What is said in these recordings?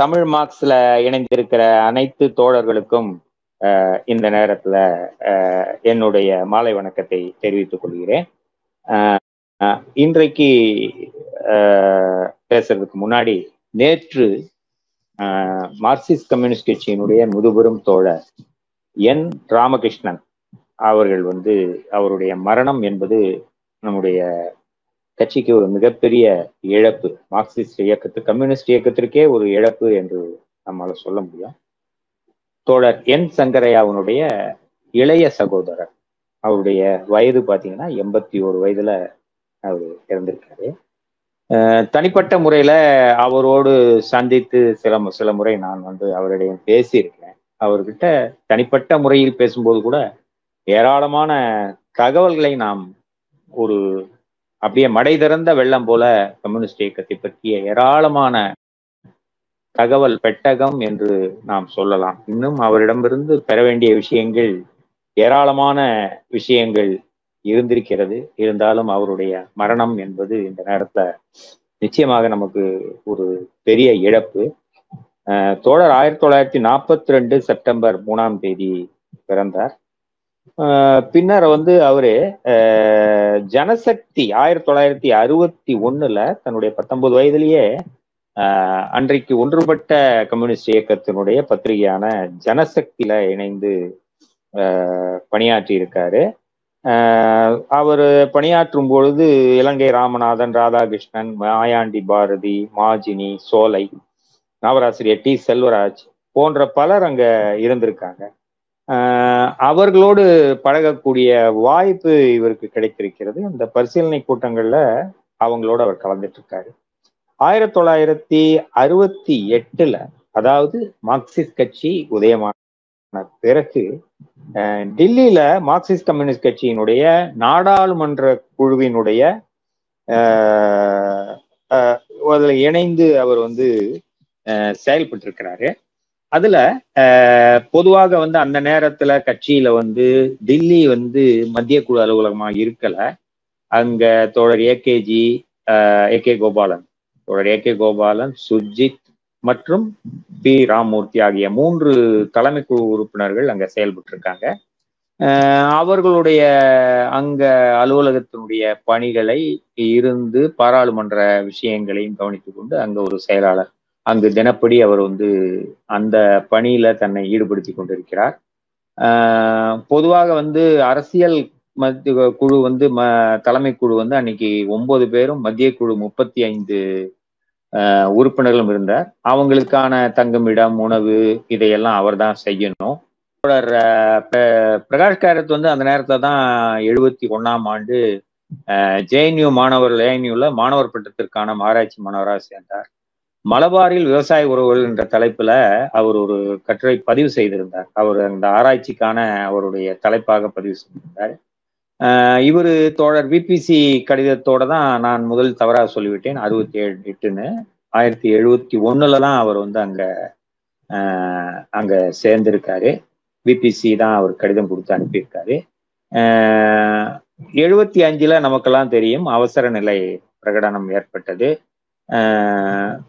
தமிழ் மார்க்ஸ்ல இணைந்திருக்கிற அனைத்து தோழர்களுக்கும் இந்த நேரத்துல என்னுடைய மாலை வணக்கத்தை தெரிவித்துக் கொள்கிறேன். இன்றைக்கு பேசுறதுக்கு முன்னாடி நேற்று மார்க்சிஸ்ட் கம்யூனிஸ்ட் கட்சியினுடைய முதுபெரும் தோழர் என் ராமகிருஷ்ணன் அவர்கள் அவருடைய மரணம் என்பது நம்முடைய கட்சிக்கு ஒரு மிகப்பெரிய இழப்பு, மார்க்சிஸ்ட் இயக்கத்து கம்யூனிஸ்ட் இயக்கத்திற்கே ஒரு இழப்பு என்று நம்மால சொல்ல முடியும். தோழர் என் சங்கரையாவினுடைய இளைய சகோதரர், அவருடைய வயது பார்த்தீங்கன்னா 81 வயதுல அவர் இறந்திருக்காரு. தனிப்பட்ட முறையில அவரோடு சந்தித்து சில முறை நான் அவரிடையும் பேசியிருக்கேன். அவர்கிட்ட தனிப்பட்ட முறையில் பேசும்போது கூட ஏராளமான தகவல்களை நாம் ஒரு அப்படியே மடை திறந்த வெள்ளம் போல கம்யூனிஸ்ட் இயக்கத்தை பற்றிய ஏராளமான தகவல் பெட்டகம் என்று நாம் சொல்லலாம். இன்னும் அவரிடமிருந்து பெற வேண்டிய விஷயங்கள், ஏராளமான விஷயங்கள் இருந்திருக்கிறது. இருந்தாலும் அவருடைய மரணம் என்பது இந்த நேரத்துல நிச்சயமாக நமக்கு ஒரு பெரிய இழப்பு. தோழர் 1942 செப்டம்பர் 3 பிறந்தார். பின்னர் அவரு ஜனசக்தி 1961 தன்னுடைய 19 வயதிலேயே அன்றைக்கு ஒன்றுபட்ட கம்யூனிஸ்ட் இயக்கத்தினுடைய பத்திரிகையான ஜனசக்தியில இணைந்து பணியாற்றி இருக்காரு. அவர் பணியாற்றும் பொழுது இலங்கை ராமநாதன், ராதாகிருஷ்ணன், மாயாண்டி பாரதி, மாஜினி சோலை, நாவராசிரியர் டி செல்வராஜ் போன்ற பலர் அங்க இருந்திருக்காங்க. அவர்களோடு பழகக்கூடிய வாய்ப்பு இவருக்கு கிடைத்திருக்கிறது. அந்த பரிசீலனை கூட்டங்கள்ல அவங்களோட அவர் கலந்துட்டு இருக்காரு. 1968, அதாவது மார்க்சிஸ்ட் கட்சி உதயமான பிறகு டில்லியில மார்க்சிஸ்ட் கம்யூனிஸ்ட் கட்சியினுடைய நாடாளுமன்ற குழுவினுடைய அதுல இணைந்து அவர் செயல்பட்டு இருக்கிறாரு. அதுல பொதுவாக அந்த நேரத்துல கட்சியில டில்லி மத்திய குழு அலுவலகமா இருக்கல. அங்க தோழர் ஏகேஜி ஏகே கோபாலன், தோழர் ஏகே கோபாலன், சுஜித் மற்றும் பி ராம்மூர்த்தி ஆகிய 3 தலைமை குழு உறுப்பினர்கள் அங்க செயல்பட்டு இருக்காங்க. அவர்களுடைய அங்க அலுவலகத்தினுடைய பணிகளை இருந்து பாராளுமன்ற விஷயங்களையும் கவனித்துக் கொண்டு அங்க ஒரு செயலாளர், அங்கு தினப்படி அவர் அந்த பணியில தன்னை ஈடுபடுத்தி கொண்டிருக்கிறார். பொதுவாக அரசியல் குழு தலைமை குழு அன்னைக்கு 9 பேரும், மத்திய குழு 35 உறுப்பினர்களும் இருந்தார். அவங்களுக்கான தங்குமிடம், உணவு இதையெல்லாம் அவர் தான் செய்யணும். பிரகாஷ் காரத் அந்த நேரத்துல தான் 71ஆம் ஆண்டு ஜேஎன்யூ மாணவர் பட்டத்திற்கான ஆராய்ச்சி மாணவராக சேர்ந்தார். மலபாரில் விவசாய உறவுகள் என்ற தலைப்புல அவர் ஒரு கட்டுரை பதிவு செய்திருந்தார். அவர் அந்த ஆராய்ச்சிக்கான அவருடைய தலைப்பாக பதிவு செய்திருந்தார். இவர் தோழர் VPC கடிதத்தோட தான் நான் முதல் தவறாக சொல்லிவிட்டேன், 68ன்னு. 1971 தான் அவர் அங்க அங்க சேர்ந்திருக்காரு. VPC தான் அவர் கடிதம் கொடுத்து அனுப்பியிருக்காரு. 75ல நமக்கெல்லாம் தெரியும் அவசர நிலை பிரகடனம் ஏற்பட்டது.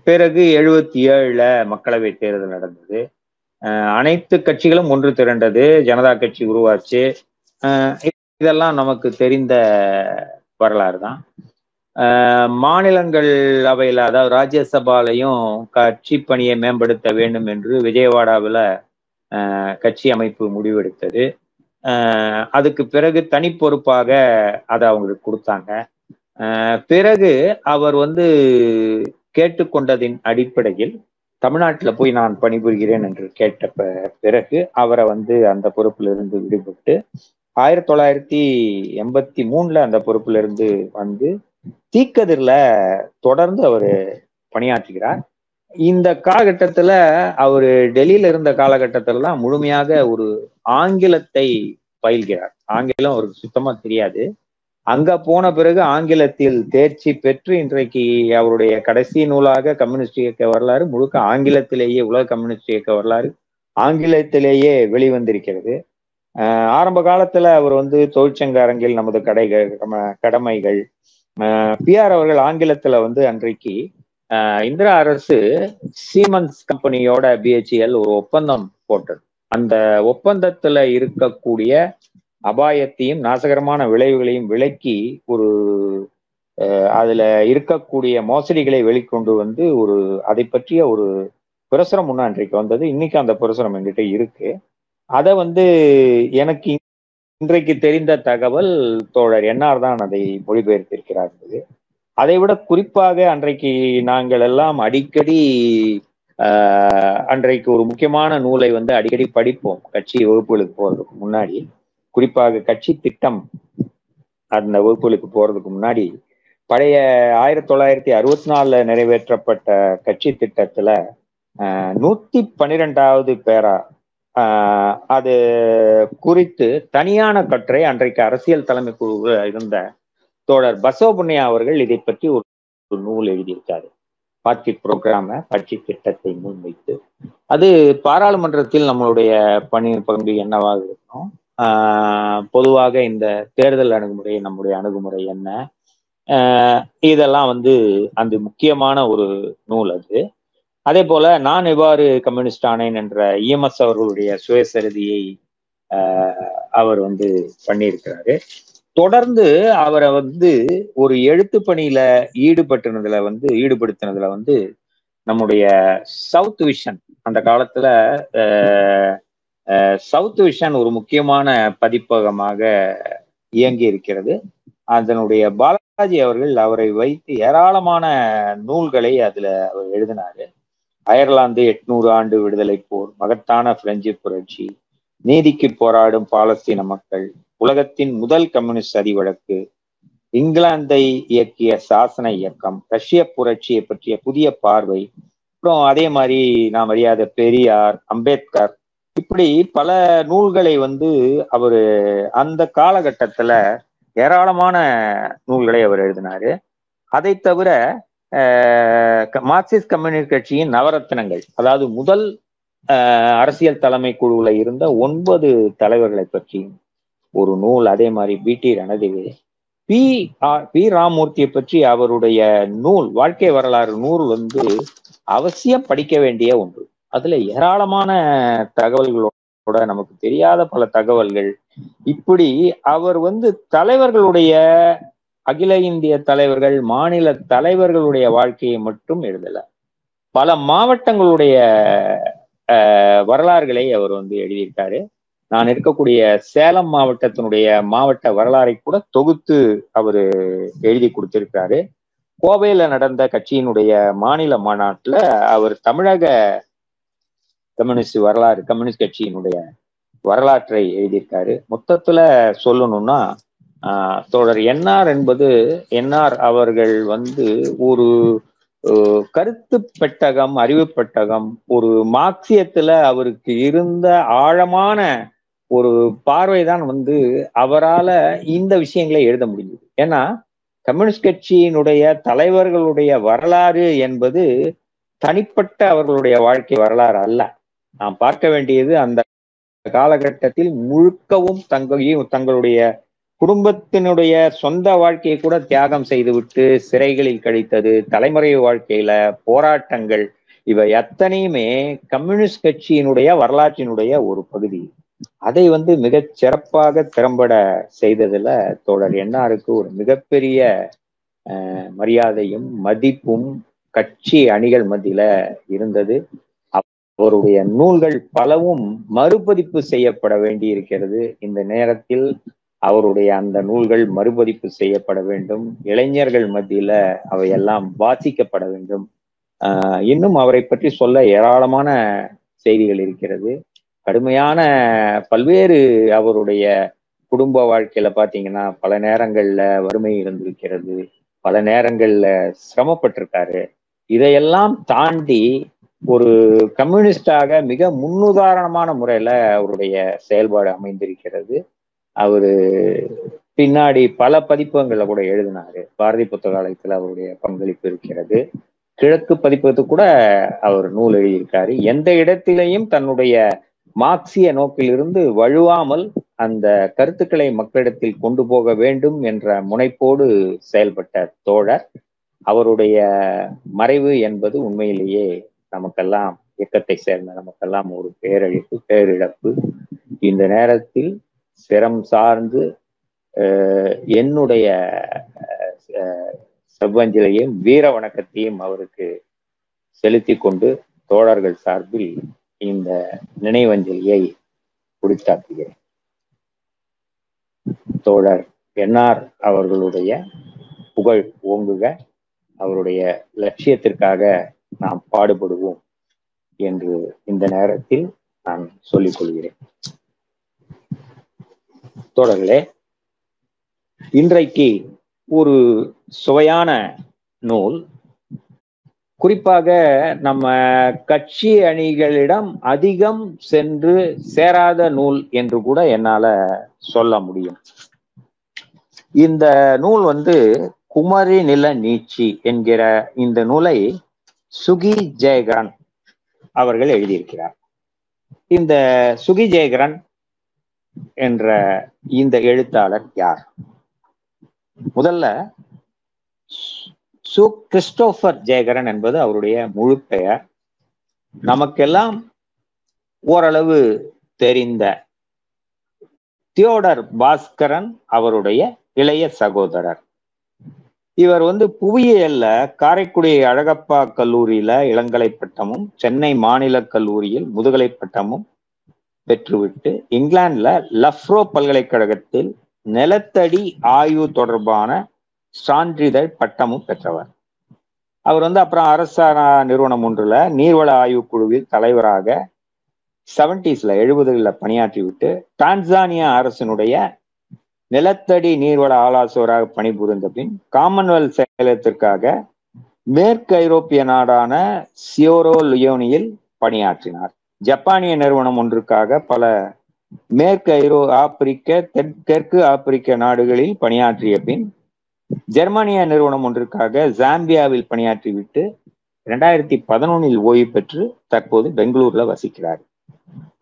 பிறகு 77ல மக்களவை தேர்தல் நடந்தது. அனைத்து கட்சிகளும் ஒன்று திரண்டது, ஜனதா கட்சி உருவாச்சு. இதெல்லாம் நமக்கு தெரிந்த வரலாறு தான். மாநிலங்கள் அவையில், அதாவது ராஜ்யசபாலையும் கட்சி பணியை மேம்படுத்த வேண்டும் என்று விஜயவாடாவில் கட்சி அமைப்பு முடிவெடுத்தது. அதுக்கு பிறகு தனி பொறுப்பாக அதை அவங்களுக்கு கொடுத்தாங்க. பிறகு அவர் கேட்டுக்கொண்டதின் அடிப்படையில் தமிழ்நாட்டில் போய் நான் பணிபுரிகிறேன் என்று கேட்ட பிறகு அவரை அந்த பொறுப்பிலிருந்து விடுபட்டு 1983 அந்த பொறுப்பிலிருந்து தீக்கதர்ல தொடர்ந்து அவர் பணியாற்றுகிறார். இந்த காலகட்டத்துல அவர் டெல்லியில இருந்த காலகட்டத்துல தான் முழுமையாக ஒரு ஆங்கிலத்தை பயில்கிறார். ஆங்கிலம் அவருக்கு சுத்தமா தெரியாது. அங்க போன பிறகு ஆங்கிலத்தில் தேர்ச்சி பெற்று இன்றைக்கு அவருடைய கடைசி நூலாக கம்யூனிஸ்ட் இயக்க வரலாறு முழுக்க ஆங்கிலத்திலேயே, உலக கம்யூனிஸ்ட் இயக்க வரலாறு ஆங்கிலத்திலேயே வெளிவந்திருக்கிறது. ஆரம்ப காலத்துல அவர் தொழிற்சங்க அரங்கில் நமது கடமைகள், PR அவர்கள் ஆங்கிலத்துல அன்றைக்கு இந்திரா அரசு சீமென்ஸ் கம்பெனியோட BHEL ஒரு ஒப்பந்தம் போட்டது. அந்த ஒப்பந்தத்துல இருக்கக்கூடிய அபாயத்தையும் நாசகரமான விளைவுகளையும் விளக்கி ஒரு அதுல இருக்கக்கூடிய மோசடிகளை வெளிக்கொண்டு வந்து ஒரு அதை பற்றிய ஒரு பிரசுரம் ஒன்று அன்றைக்கு வந்தது. இன்னைக்கு அந்த பிரசுரம் என்கிட்ட இருக்கு. அதை வந்து எனக்கு இன்றைக்கு தெரிந்த தகவல் தோழர் என்ஆர் தான் அதை மொழிபெயர்த்திருக்கிறார்கள். அதை விட குறிப்பாக அன்றைக்கு நாங்கள் எல்லாம் அடிக்கடி அன்றைக்கு ஒரு முக்கியமான நூலை வந்து அடிக்கடி படிப்போம் கட்சி வகுப்புகளுக்கு போறதுக்கு முன்னாடி, குறிப்பாக கட்சி திட்டம் அந்த வகுப்புகளுக்கு போறதுக்கு முன்னாடி. பழைய 1964 நிறைவேற்றப்பட்ட கட்சி திட்டத்துல 112வது பேரா அது குறித்து தனியான கட்டுரை அன்றைக்கு அரசியல் தலைமை குழு இருந்த தோழர் பசோபொண்ணியா அவர்கள் இதை பற்றி ஒரு நூல் எழுதியிருக்காரு. பாட்சி புரோகிராம பாட்சி திட்டத்தை முன்வைத்து அது பாராளுமன்றத்தில் நம்மளுடைய பங்கு என்னவாக இருக்கும், பொதுவாக இந்த தேர்தல் அணுகுமுறை நம்முடைய அணுகுமுறை என்ன, இதெல்லாம் வந்து அந்த முக்கியமான ஒரு நூல் அது. அதே போல நான் எவ்வாறு கம்யூனிஸ்ட் ஆனேன் என்ற இஎம்எஸ் அவர்களுடைய சுயசரிதியை அவர் வந்து பண்ணியிருக்கிறாரு. தொடர்ந்து அவரை வந்து ஒரு எழுத்து பணியில ஈடுபடுத்தினதுல வந்து நம்முடைய சவுத் விஷன் அந்த காலத்துல சவுத் விஷன் ஒரு முக்கியமான பதிப்பகமாக இயங்கி இருக்கிறது. அதனுடைய பாலாஜி அவர்கள் அவரை வைத்து ஏராளமான நூல்களை அதுல அவர் எழுதினாரு. அயர்லாந்து 800 ஆண்டு விடுதலை போர், மகத்தான பிரெஞ்சு புரட்சி, நீதிக்கு போராடும் பாலஸ்தீன மக்கள், உலகத்தின் முதல் கம்யூனிஸ்ட் சதி வழக்கு, இங்கிலாந்தை இயக்கிய சாசன இயக்கம், ரஷ்ய புரட்சியை பற்றிய புதிய பார்வை, அப்புறம் அதே மாதிரி நாம் அறியாத பெரியார், அம்பேத்கர், இப்படி பல நூல்களை வந்து அவர் அந்த காலகட்டத்துல ஏராளமான நூல்களை அவர் எழுதினாரு. அதை தவிர மார்க்சிஸ்ட் கம்யூனிஸ்ட் கட்சியின் நவரத்னங்கள், அதாவது முதல் அரசியல் தலைமை குழுவில் இருந்த 9 தலைவர்களை பற்றி ஒரு நூல், அதே மாதிரி PT. ரணதிவே, பி. ராம்மூர்த்தியை பற்றி அவருடைய நூல் வாழ்க்கை வரலாறு நூல் வந்து அவசியம் படிக்க வேண்டிய ஒன்று. அதுல ஏராளமான தகவல்களோட நமக்கு தெரியாத பல தகவல்கள். இப்படி அவர் வந்து தலைவர்களுடைய அகில இந்திய தலைவர்கள் மாநில தலைவர்களுடைய வாழ்க்கையை மட்டும் எழுதல, பல மாவட்டங்களுடைய வரலாறுகளை அவர் வந்து எழுதியிருக்காரு. நான் இருக்கக்கூடிய சேலம் மாவட்டத்தினுடைய மாவட்ட வரலாறை கூட தொகுத்து அவரு எழுதி கொடுத்திருக்கிறாரு. கோவையில நடந்த கட்சியினுடைய மாநில மாநாட்டுல அவர் தமிழக கம்யூனிஸ்ட் கட்சியினுடைய வரலாற்றை எழுதியிருக்காரு. மொத்தத்துல சொல்லணும்னா தோழர் என்ஆர் அவர்கள் வந்து ஒரு கருத்து பெட்டகம், அறிவு பெட்டகம், ஒரு மார்க்சியத்துல அவருக்கு இருந்த ஆழமான ஒரு பார்வைதான் வந்து அவரால் இந்த விஷயங்களை எழுத முடிஞ்சது. ஏன்னா கம்யூனிஸ்ட் கட்சியினுடைய தலைவர்களுடைய வரலாறு என்பது தனிப்பட்ட அவர்களுடைய வாழ்க்கை வரலாறு அல்ல. நாம் பார்க்க வேண்டியது அந்த காலகட்டத்தில் முழுக்கவும் தங்களுடைய குடும்பத்தினுடைய சொந்த வாழ்க்கையை கூட தியாகம் செய்துவிட்டு சிறைகளில் கழித்தது, தலைமுறை வாழ்க்கையில போராட்டங்கள், இவை எத்தனையுமே கம்யூனிஸ்ட் கட்சியினுடைய வரலாற்றினுடைய ஒரு பகுதி. அதை வந்து மிகச் சிறப்பாக திறம்பட செய்ததுல தோழர் என்ஆருக்கு ஒரு மிகப்பெரிய மரியாதையும் மதிப்பும் கட்சி அணிகள் மத்தியில இருந்தது. அவருடைய நூல்கள் பலவும் மறுபதிப்பு செய்யப்பட வேண்டி இருக்கிறது. இந்த நேரத்தில் அவருடைய அந்த நூல்கள் மறுபதிப்பு செய்யப்பட வேண்டும், இளைஞர்கள் மத்தியில அவையெல்லாம் வாசிக்கப்பட வேண்டும். இன்னும் அவரை பற்றி சொல்ல ஏராளமான செய்திகள் இருக்கிறது. கடுமையான பல்வேறு அவருடைய குடும்ப வாழ்க்கையில பாத்தீங்கன்னா பல நேரங்கள்ல வறுமை இருந்திருக்கிறது, பல நேரங்கள்ல சிரமப்பட்டிருக்காரு. இதையெல்லாம் தாண்டி ஒரு கம்யூனிஸ்டாக மிக முன்னுதாரணமான முறையில அவருடைய செயல்பாடு அமைந்திருக்கிறது. அவரு பின்னாடி பல பதிப்பகங்கள்ல கூட எழுதினாரு. பாரதி புத்தகாலயத்துல அவருடைய பங்களிப்பு இருக்கிறது. கிழக்கு பதிப்பகத்துக்கு கூட அவர் நூல் எழுதியிருக்காரு. எந்த இடத்திலையும் தன்னுடைய மார்க்சிய நோக்கிலிருந்து வழுவாமல் அந்த கருத்துக்களை மக்களிடத்தில் கொண்டு போக வேண்டும் என்ற முனைப்போடு செயல்பட்ட தோழர் அவருடைய மறைவு என்பது உண்மையிலேயே நமக்கெல்லாம், இயக்கத்தை சேர்ந்த நமக்கெல்லாம் ஒரு பேரழிப்பு, பேரிழப்பு. இந்த நேரத்தில் சிரம் சார்ந்து என்னுடைய செவ்வஞ்சலையும் வீர வணக்கத்தையும் அவருக்கு செலுத்தி கொண்டு தோழர்கள் சார்பில் இந்த நினைவஞ்சலியை உரித்தாக்குகிறேன். தோழர் என்ஆர் அவர்களுடைய புகழ் ஓங்குக. அவருடைய லட்சியத்திற்காக நாம் பாடுபடுவோம் என்று இந்த நேரத்தில் நான் சொல்லிக் கொள்கிறேன். தோழர்களே, இன்றைக்கு ஒரு சுவையான நூல், குறிப்பாக நம்ம கட்சி அணிகளிடம் அதிகம் சென்று சேராத நூல் என்று கூட என்னால சொல்ல முடியும். இந்த நூல் குமரி நில நீட்சி என்கிற இந்த நூலை சுகி ஜெயகரன் அவர்கள் எழுதியிருக்கிறார். இந்த சுகி ஜெயகரன் என்ற இந்த எழுத்தாளர் யார்? முதல்ல சுகிறிஸ்டோபர் ஜெயகரன் என்பது அவருடைய முழு பெயர். நமக்கெல்லாம் ஓரளவு தெரிந்த தியோடர் பாஸ்கரன் அவருடைய இளைய சகோதரர். இவர் புவியியல்ல காரைக்குடி அழகப்பா கல்லூரியில இளங்கலை பட்டமும் சென்னை மாநில கல்லூரியில் முதுகலை பட்டமும் பெற்றுவிட்டு இங்கிலாந்துல லஃப்ரோ பல்கலைக்கழகத்தில் நிலத்தடி ஆய்வு தொடர்பான சான்றிதழ் பட்டமும் பெற்றவர். அவர் அப்புறம் அரசாணா நிறுவனம் ஒன்றுல நீர்வள ஆய்வு குழுவில் தலைவராக 70s, 70களில் பணியாற்றி விட்டு டான்சானியா அரசினுடைய நிலத்தடி நீர்வள ஆலோசகராக பணிபுரிந்த பின் காமன்வெல்த் செயலகத்திற்காக மேற்கு ஐரோப்பிய நாடான சியோரோ லியோனியில் பணியாற்றினார். ஜப்பானிய நிறுவனம் ஒன்றுக்காக பல மேற்கு தெற்கு ஆப்பிரிக்க நாடுகளில் பணியாற்றிய பின் ஜெர்மானிய நிறுவனம் ஒன்றுக்காக ஜாம்பியாவில் பணியாற்றிவிட்டு 2011 ஓய்வு பெற்று தற்போது பெங்களூர்ல வசிக்கிறார்.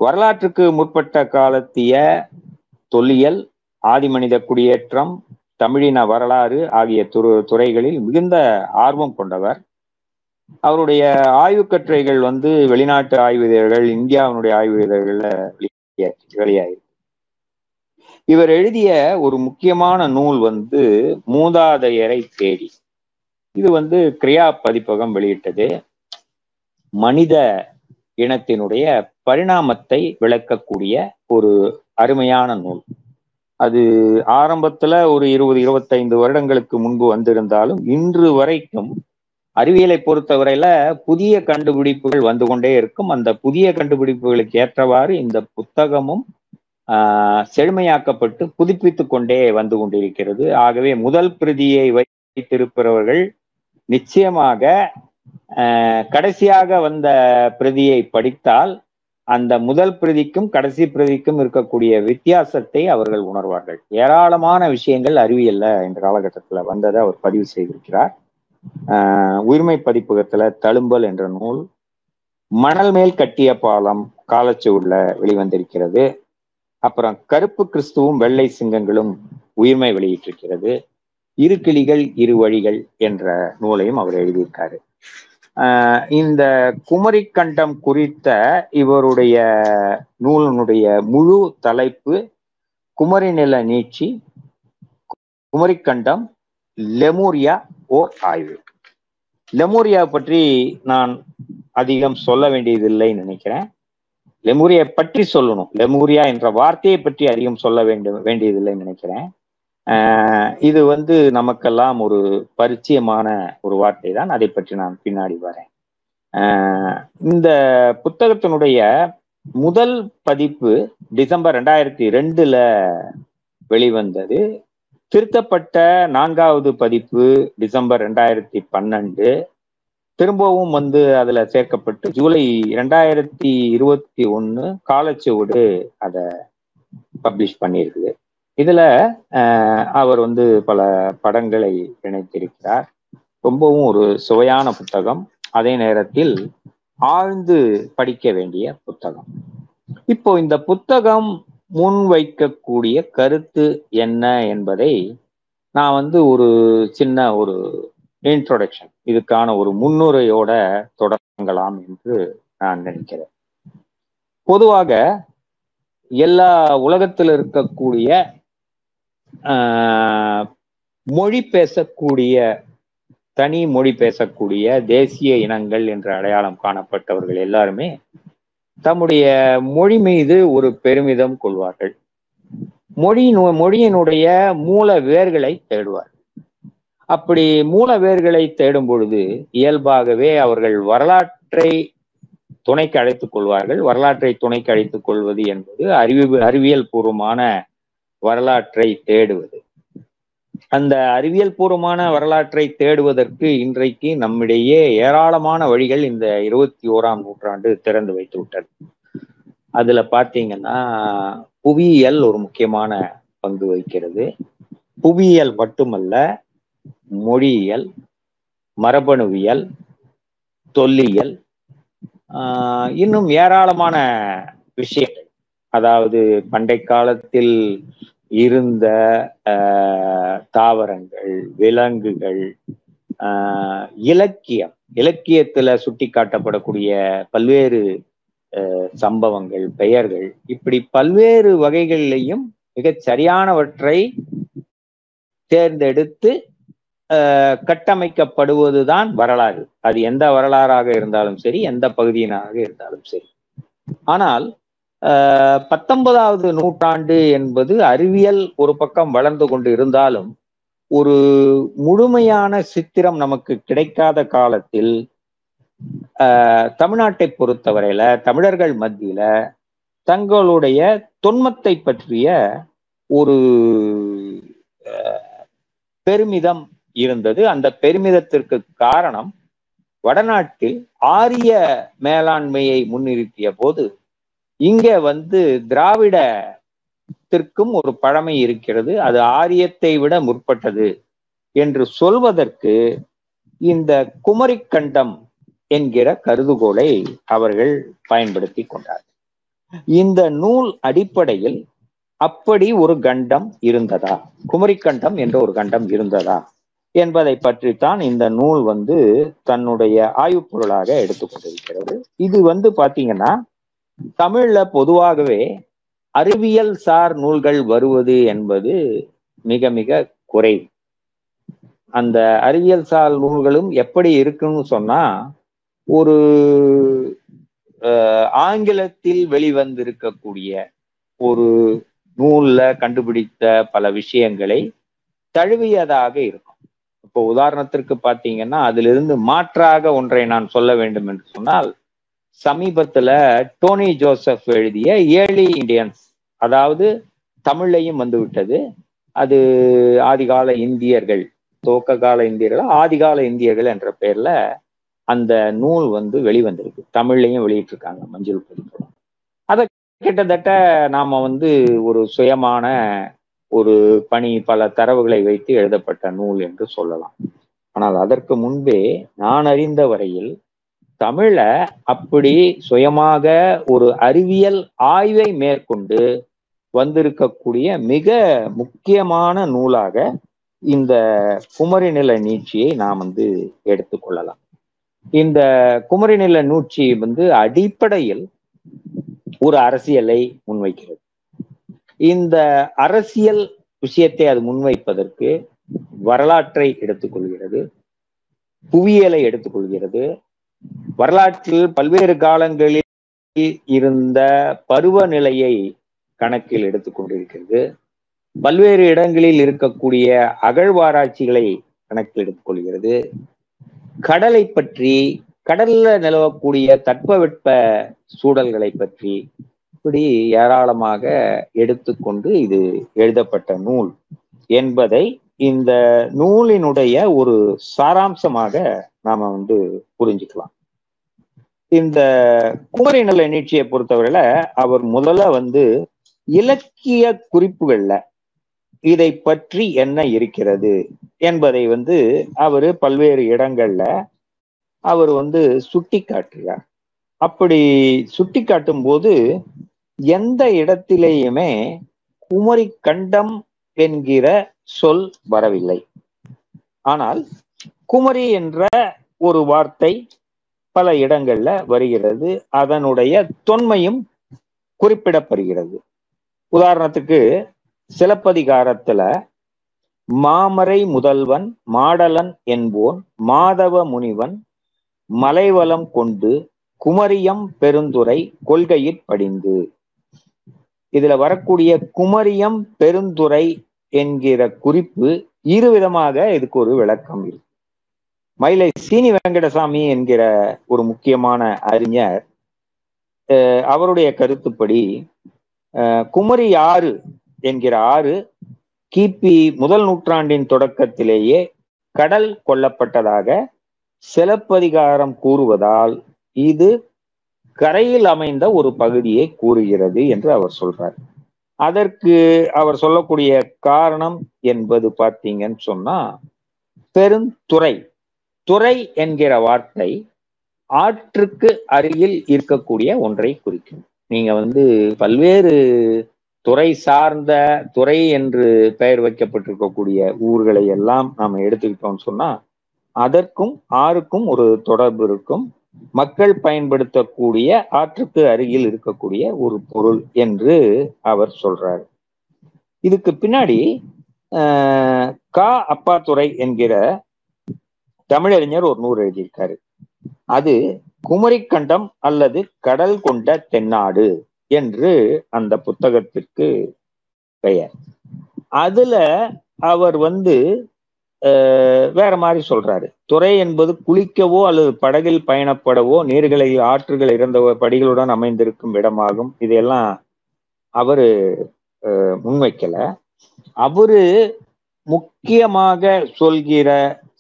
வரலாற்றுக்கு முற்பட்ட காலத்திய தொல்லியல், ஆதிமனித குடியேற்றம், தமிழின வரலாறு ஆகிய துறைகளில் மிகுந்த ஆர்வம் கொண்டவர். அவருடைய ஆய்வு கட்டுரைகள் வெளிநாட்டு ஆய்வதர்கள், இந்தியாவினுடைய ஆய்வதர்கள் வெளியாயிருக்கு. இவர் எழுதிய ஒரு முக்கியமான நூல் மூதாதையரை தேடி. இது கிரியா பதிப்பகம் வெளியிட்டது. மனித இனத்தினுடைய பரிணாமத்தை விளக்கக்கூடிய ஒரு அருமையான நூல். அது ஆரம்பத்துல ஒரு 20-25 வருடங்களுக்கு முன்பு வந்திருந்தாலும் இன்று வரைக்கும் அறிவியலை பொறுத்தவரையில புதிய கண்டுபிடிப்புகள் வந்து கொண்டே இருக்கும். அந்த புதிய கண்டுபிடிப்புகளுக்கு ஏற்றவாறு இந்த புத்தகமும் செழுமையாக்கப்பட்டு புதுப்பித்து கொண்டே வந்து கொண்டிருக்கிறது. ஆகவே முதல் பிரதியை வைத்திருப்பவர்கள் நிச்சயமாக கடைசியாக வந்த பிரதியை படித்தால் அந்த முதல் பிரதிக்கும் கடைசி பிரதிக்கும் இருக்கக்கூடிய வித்தியாசத்தை அவர்கள் உணர்வார்கள். ஏராளமான விஷயங்கள் அறிவியல்ல இந்த காலகட்டத்துல வந்ததை அவர் பதிவு செய்திருக்கிறார். உயிர்மை பதிப்பகத்துல தழும்பல் என்ற நூல், மணல் மேல் கட்டிய பாலம் காலச்சுவடில வெளிவந்திருக்கிறது. அப்புறம் கருப்பு கிறிஸ்துவும் வெள்ளை சிங்கங்களும் உயிர்மை வெளியிட்டிருக்கிறது. இரு கிளிகள் இரு வழிகள் என்ற நூலையும் அவர் எழுதியிருக்காரு. இந்த குமரி கண்டம் குறித்த இவருடைய நூலினுடைய முழு தலைப்பு குமரி நில நீட்சி, குமரி கண்டம், லெமூரியா ஓர் ஆய்வு. லெமூரியா பற்றி நான் அதிகம் சொல்ல வேண்டியதில்லைன்னு நினைக்கிறேன். லெமூரியை பற்றி சொல்லணும், லெமூரியா என்ற வார்த்தையை பற்றி அதிகம் சொல்ல வேண்டியதில்லைன்னு நினைக்கிறேன். இது நமக்கெல்லாம் ஒரு பரிச்சயமான ஒரு வார்த்தை தான். அதை பற்றி நான் பின்னாடி வரேன். இந்த புத்தகத்தினுடைய முதல் பதிப்பு டிசம்பர் 2002 வெளிவந்தது. திருத்தப்பட்ட 4வது பதிப்பு டிசம்பர் 2012. திரும்பவும் அதுல சேர்க்கப்பட்டு ஜூலை 2021 காலச்சுவடு அதை பப்ளிஷ் பண்ணியிருக்குது. இதுல அவர் பல படங்களை இணைத்திருக்கிறார். ரொம்பவும் ஒரு சுவையான புத்தகம், அதே நேரத்தில் ஆழ்ந்து படிக்க வேண்டிய புத்தகம். இப்போ இந்த புத்தகம் முன்வைக்கக்கூடிய கருத்து என்ன என்பதை நான் ஒரு சின்ன ஒரு இன்ட்ரோடக்ஷன், இதுக்கான ஒரு முன்னுரையோட தொடங்கலாம் என்று நான் நினைக்கிறேன். பொதுவாக எல்லா உலகத்தில் இருக்கக்கூடிய மொழி பேசக்கூடிய தனி மொழி பேசக்கூடிய தேசிய இனங்கள் என்று அடையாளம் காணப்பட்டவர்கள் எல்லாருமே தம்முடைய மொழி மீது ஒரு பெருமிதம் கொள்வார்கள். மொழியினுடைய மூல வேர்களை தேடுவார்கள். அப்படி மூல வேர்களை தேடும் பொழுது இயல்பாகவே அவர்கள் வரலாற்றை துணைக்கு அழைத்துக் கொள்வார்கள். வரலாற்றை துணைக்கு அழைத்துக் கொள்வது என்பது அறிவியல் பூர்வமான வரலாற்றை தேடுவது. அந்த அறிவியல் பூர்வமான வரலாற்றை தேடுவதற்கு இன்றைக்கு நம்மிடையே ஏராளமான வழிகள் இந்த 21ஆம் நூற்றாண்டு திறந்து வைத்து விட்டது. அதுல பாத்தீங்கன்னா புவியியல் ஒரு முக்கியமான பங்கு வகிக்கிறது. புவியியல் மட்டுமல்ல, மொழியியல், மரபணுவியல், தொல்லியல், இன்னும் ஏராளமான விஷயங்கள், அதாவது பண்டை காலத்தில் இருந்த தாவரங்கள், விலங்குகள், இலக்கியம், இலக்கியத்துல சுட்டி காட்டப்படக்கூடிய பல்வேறு சம்பவங்கள், பெயர்கள், இப்படி பல்வேறு வகைகளிலையும் மிகச் சரியானவற்றை தேர்ந்தெடுத்து கட்டமைக்கப்படுவதுதான் வரலாறு. அது எந்த வரலாறாக இருந்தாலும் சரி, எந்த பகுதியினாக இருந்தாலும் சரி. ஆனால் 19ஆவது நூற்றாண்டு என்பது அறிவியல் ஒரு பக்கம் வளர்ந்து கொண்டு இருந்தாலும் ஒரு முழுமையான சித்திரம் நமக்கு கிடைக்காத காலத்தில் தமிழ்நாட்டை பொறுத்தவரையில தமிழர்கள் மத்தியில தங்களுடைய தொன்மத்தை பற்றிய ஒரு பெருமிதம் இருந்தது. அந்த பெருமிதத்திற்கு காரணம் வடநாட்டில் ஆரிய மேலாண்மையை முன்னிறுத்திய போது இங்கே திராவிடத்திற்கும் ஒரு பழமை இருக்கிறது, அது ஆரியத்தை விட முற்பட்டது என்று சொல்வதற்கு இந்த குமரிக்கண்டம் என்கிற கருதுகோளை அவர்கள் பயன்படுத்தி கொண்டார். இந்த நூல் அடிப்படையில் அப்படி ஒரு கண்டம் இருந்ததா, குமரிக்கண்டம் என்ற ஒரு கண்டம் இருந்ததா என்பதை பற்றித்தான் இந்த நூல் தன்னுடைய ஆய்வுப்பொருளாக எடுத்துக்கொண்டிருக்கிறது. இது பாத்தீங்கன்னா தமிழ்ல பொதுவாகவே அறிவியல் சார் நூல்கள் வருவது என்பது மிக மிக குறைவு. அந்த அறிவியல் சார் நூல்களும் எப்படி இருக்குன்னு சொன்னா ஒரு ஆங்கிலத்தில் வெளிவந்திருக்கக்கூடிய ஒரு நூல்ல கண்டுபிடித்த பல விஷயங்களை தழுவியதாக இருக்கும். இப்போ உதாரணத்திற்கு பார்த்தீங்கன்னா அதிலிருந்து மாற்றாக ஒன்றை நான் சொல்ல வேண்டும் என்று சொன்னால், சமீபத்துல டோனி ஜோசப் எழுதிய ஏர்லி இண்டியன்ஸ், அதாவது தமிழ்லையும் வந்துவிட்டது. அது ஆதிகால இந்தியர்கள், துவக்க கால இந்தியர்கள், ஆதிகால இந்தியர்கள் என்ற பெயர்ல அந்த நூல் வெளிவந்திருக்கு. தமிழ்லையும் வெளியிட்டிருக்காங்க மஞ்சள் பதிப்பகம். அதை கிட்டத்தட்ட நாம ஒரு சுயமான ஒரு பணி, பல தரவுகளை வைத்து எழுதப்பட்ட நூல் என்று சொல்லலாம். ஆனால் அதற்கு முன்பே நான் அறிந்த வரையில் தமிழ அப்படி சுயமாக ஒரு அறிவியல் ஆய்வை மேற்கொண்டு வந்திருக்கக்கூடிய மிக முக்கியமான நூலாக இந்த குமரிநில நீட்சியை நாம் எடுத்துக்கொள்ளலாம். இந்த குமரிநில நீட்சி அடிப்படையில் ஒரு அரசியலை முன்வைக்கிறது. இந்த அரசியல் விஷயத்தை அது முன்வைப்பதற்கு வரலாற்றை எடுத்துக்கொள்கிறது, புவியியலை எடுத்துக்கொள்கிறது, வரலாற்றில் பல்வேறு காலங்களில் இருந்த பருவநிலையை கணக்கில் எடுத்துக்கொண்டிருக்கிறது, பல்வேறு இடங்களில் இருக்கக்கூடிய அகழ்வாராய்ச்சிகளை கணக்கில் எடுத்துக்கொள்கிறது, கடலை பற்றி, கடல்ல நிலவக்கூடிய தட்பவெட்ப சூழல்களை பற்றி இப்படி ஏராளமாக எடுத்துக்கொண்டு இது எழுதப்பட்ட நூல் என்பதை இந்த நூலினுடைய ஒரு சாராம்சமாக நாம புரிஞ்சுக்கலாம். இந்த குமரிநில நீட்சியை பொறுத்தவரையில அவர் முதல்ல இலக்கிய குறிப்புகள்ல இதை பற்றி என்ன இருக்கிறது என்பதை அவரு பல்வேறு இடங்கள்ல அவர் சுட்டி காட்டுகிறார். அப்படி சுட்டி காட்டும் போது எந்த இடத்திலேயுமே குமரி கண்டம் என்கிற சொல் வரவில்லை. ஆனால் குமரி என்ற ஒரு வார்த்தை பல இடங்கள்ல வருகிறது, அதனுடைய தொன்மையும் குறிப்பிடப்படுகிறது. உதாரணத்துக்கு சிலப்பதிகாரத்துல மாமரை முதல்வன் மாடலன் என்போன் மாதவ முனிவன் மலைவலம் கொண்டு குமரியம் பெருந்துறை கொள்கையிற் படிந்து, இதுல வரக்கூடிய குமரியம் பெருந்துறை என்கிற குறிப்பு இருவிதமாக இதுக்கு ஒரு விளக்கம் இருக்கு. மயிலை சீனி வெங்கடசாமி என்கிற ஒரு முக்கியமான அறிஞர் அவருடைய கருத்துப்படி குமரி ஆறு என்கிற ஆறு கிபி முதல் நூற்றாண்டின் தொடக்கத்திலேயே கடல் கொள்ளப்பட்டதாக சிலப்பதிகாரம் கூறுவதால் இது கரையில் அமைந்த ஒரு பகுதியை கூறுகிறது என்று அவர் சொல்றார். அதற்கு அவர் சொல்லக்கூடிய காரணம் என்பது பார்த்தீங்கன்னு சொன்னா, பெருந்துறை துறை என்கிற வார்த்தை ஆற்றுக்கு அருகில் இருக்கக்கூடிய ஒன்றை குறிக்கும். நீங்க பல்வேறு துறை சார்ந்த துறை என்று பெயர் வைக்கப்பட்டிருக்கக்கூடிய ஊர்களை எல்லாம் நாம எடுத்துக்கிட்டோம்னு சொன்னா அதற்கும் ஆறுக்கும் ஒரு தொடர்பு இருக்கும். மக்கள் பயன்படுத்தக்கூடிய ஆற்றுக்கு அருகில் இருக்கக்கூடிய ஒரு பொருள் என்று அவர் சொல்றார். இதுக்கு பின்னாடி கா அப்பாத்துறை என்கிற தமிழறிஞர் ஒரு நூல் எழுதியிருக்காரு. அது குமரிக்கண்டம் அல்லது கடல் கொண்ட தென்னாடு என்று அந்த புத்தகத்திற்கு பெயர். அதுல அவர் வேற மாதிரி சொல்றாரு. துறை என்பது குளிக்கவோ அல்லது படகில் பயணப்படவோ நீர்களில் ஆற்றுகள் இருந்த படிகளுடன் அமைந்திருக்கும் இடமாகும். இதையெல்லாம் அவரு முன்வைக்கல. அவரு முக்கியமாக சொல்கிற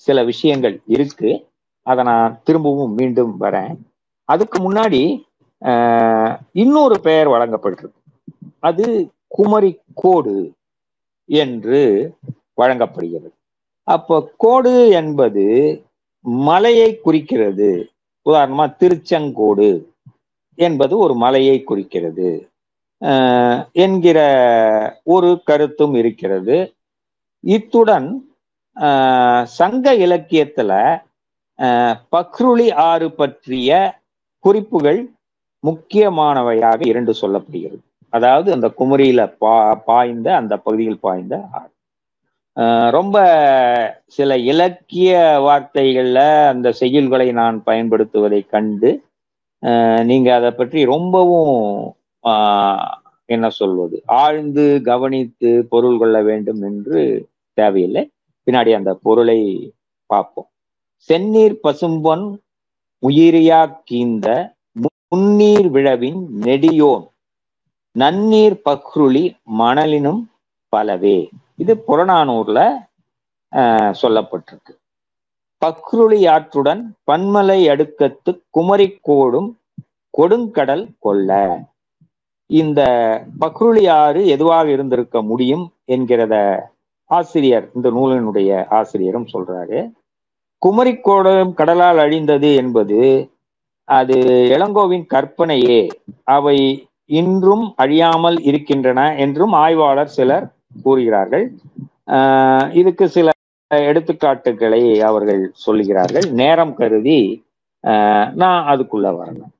சில விஷயங்கள் இருக்கு, அதை நான் திரும்பவும் மீண்டும் வரேன். அதுக்கு முன்னாடி இன்னொரு பெயர் வழங்கப்பட்டிருக்கு, அது குமரி கோடு என்று வழங்கப்படுகிறது. அப்போ கோடு என்பது மலையை குறிக்கிறது. உதாரணமா திருச்செங்கோடு என்பது ஒரு மலையை குறிக்கிறது என்கிற ஒரு கருத்தும் இருக்கிறது. இத்துடன் சங்க இலக்கியத்துல பக்ருளி ஆறு பற்றிய குறிப்புகள் முக்கியமானவையாக இரண்டு சொல்லப்படுகிறது. அதாவது அந்த குமரியில பாய்ந்த அந்த பகுதியில் பாய்ந்த ஆறு. ரொம்ப சில இலக்கிய வார்த்தைகள்ல அந்த செய்யுள்களை நான் பயன்படுத்துவதை கண்டு நீங்க அதை பற்றி ரொம்பவும் என்ன சொல்வது, ஆழ்ந்து கவனித்து பொருள் கொள்ள வேண்டும் என்று தேவையில்லை. பின்னாடி அந்த பொருளை பார்ப்போம். செந்நீர் பசும்பொன் உயிரியா கீந்த முன்னீர் விழவின் நெடியோன் நன்னீர் பக்ருளி மணலினும் பலவே, இது புறநானூர்ல சொல்லப்பட்டிருக்கு. பக்ருளி ஆற்றுடன் பன்மலை அடுக்கத்து குமரிக்கோடும் கொடுங்கடல் கொள்ள, இந்த பக்ருளி ஆறு எதுவாக இருந்திருக்க முடியும் என்கிறத ஆசிரியர், இந்த நூலினுடைய ஆசிரியரும் சொல்றாரு. குமரிக்கோடும் கடலால் அழிந்தது என்பது அது இளங்கோவின் கற்பனையே, அவை இன்றும் அழியாமல் இருக்கின்றன என்றும் ஆய்வாளர் சிலர் கூறுகிறார்கள். இதுக்கு சில எடுத்துக்காட்டுகளை அவர்கள் சொல்லுகிறார்கள். நேரம் கருதி நான் அதுக்குள்ள வரணும்.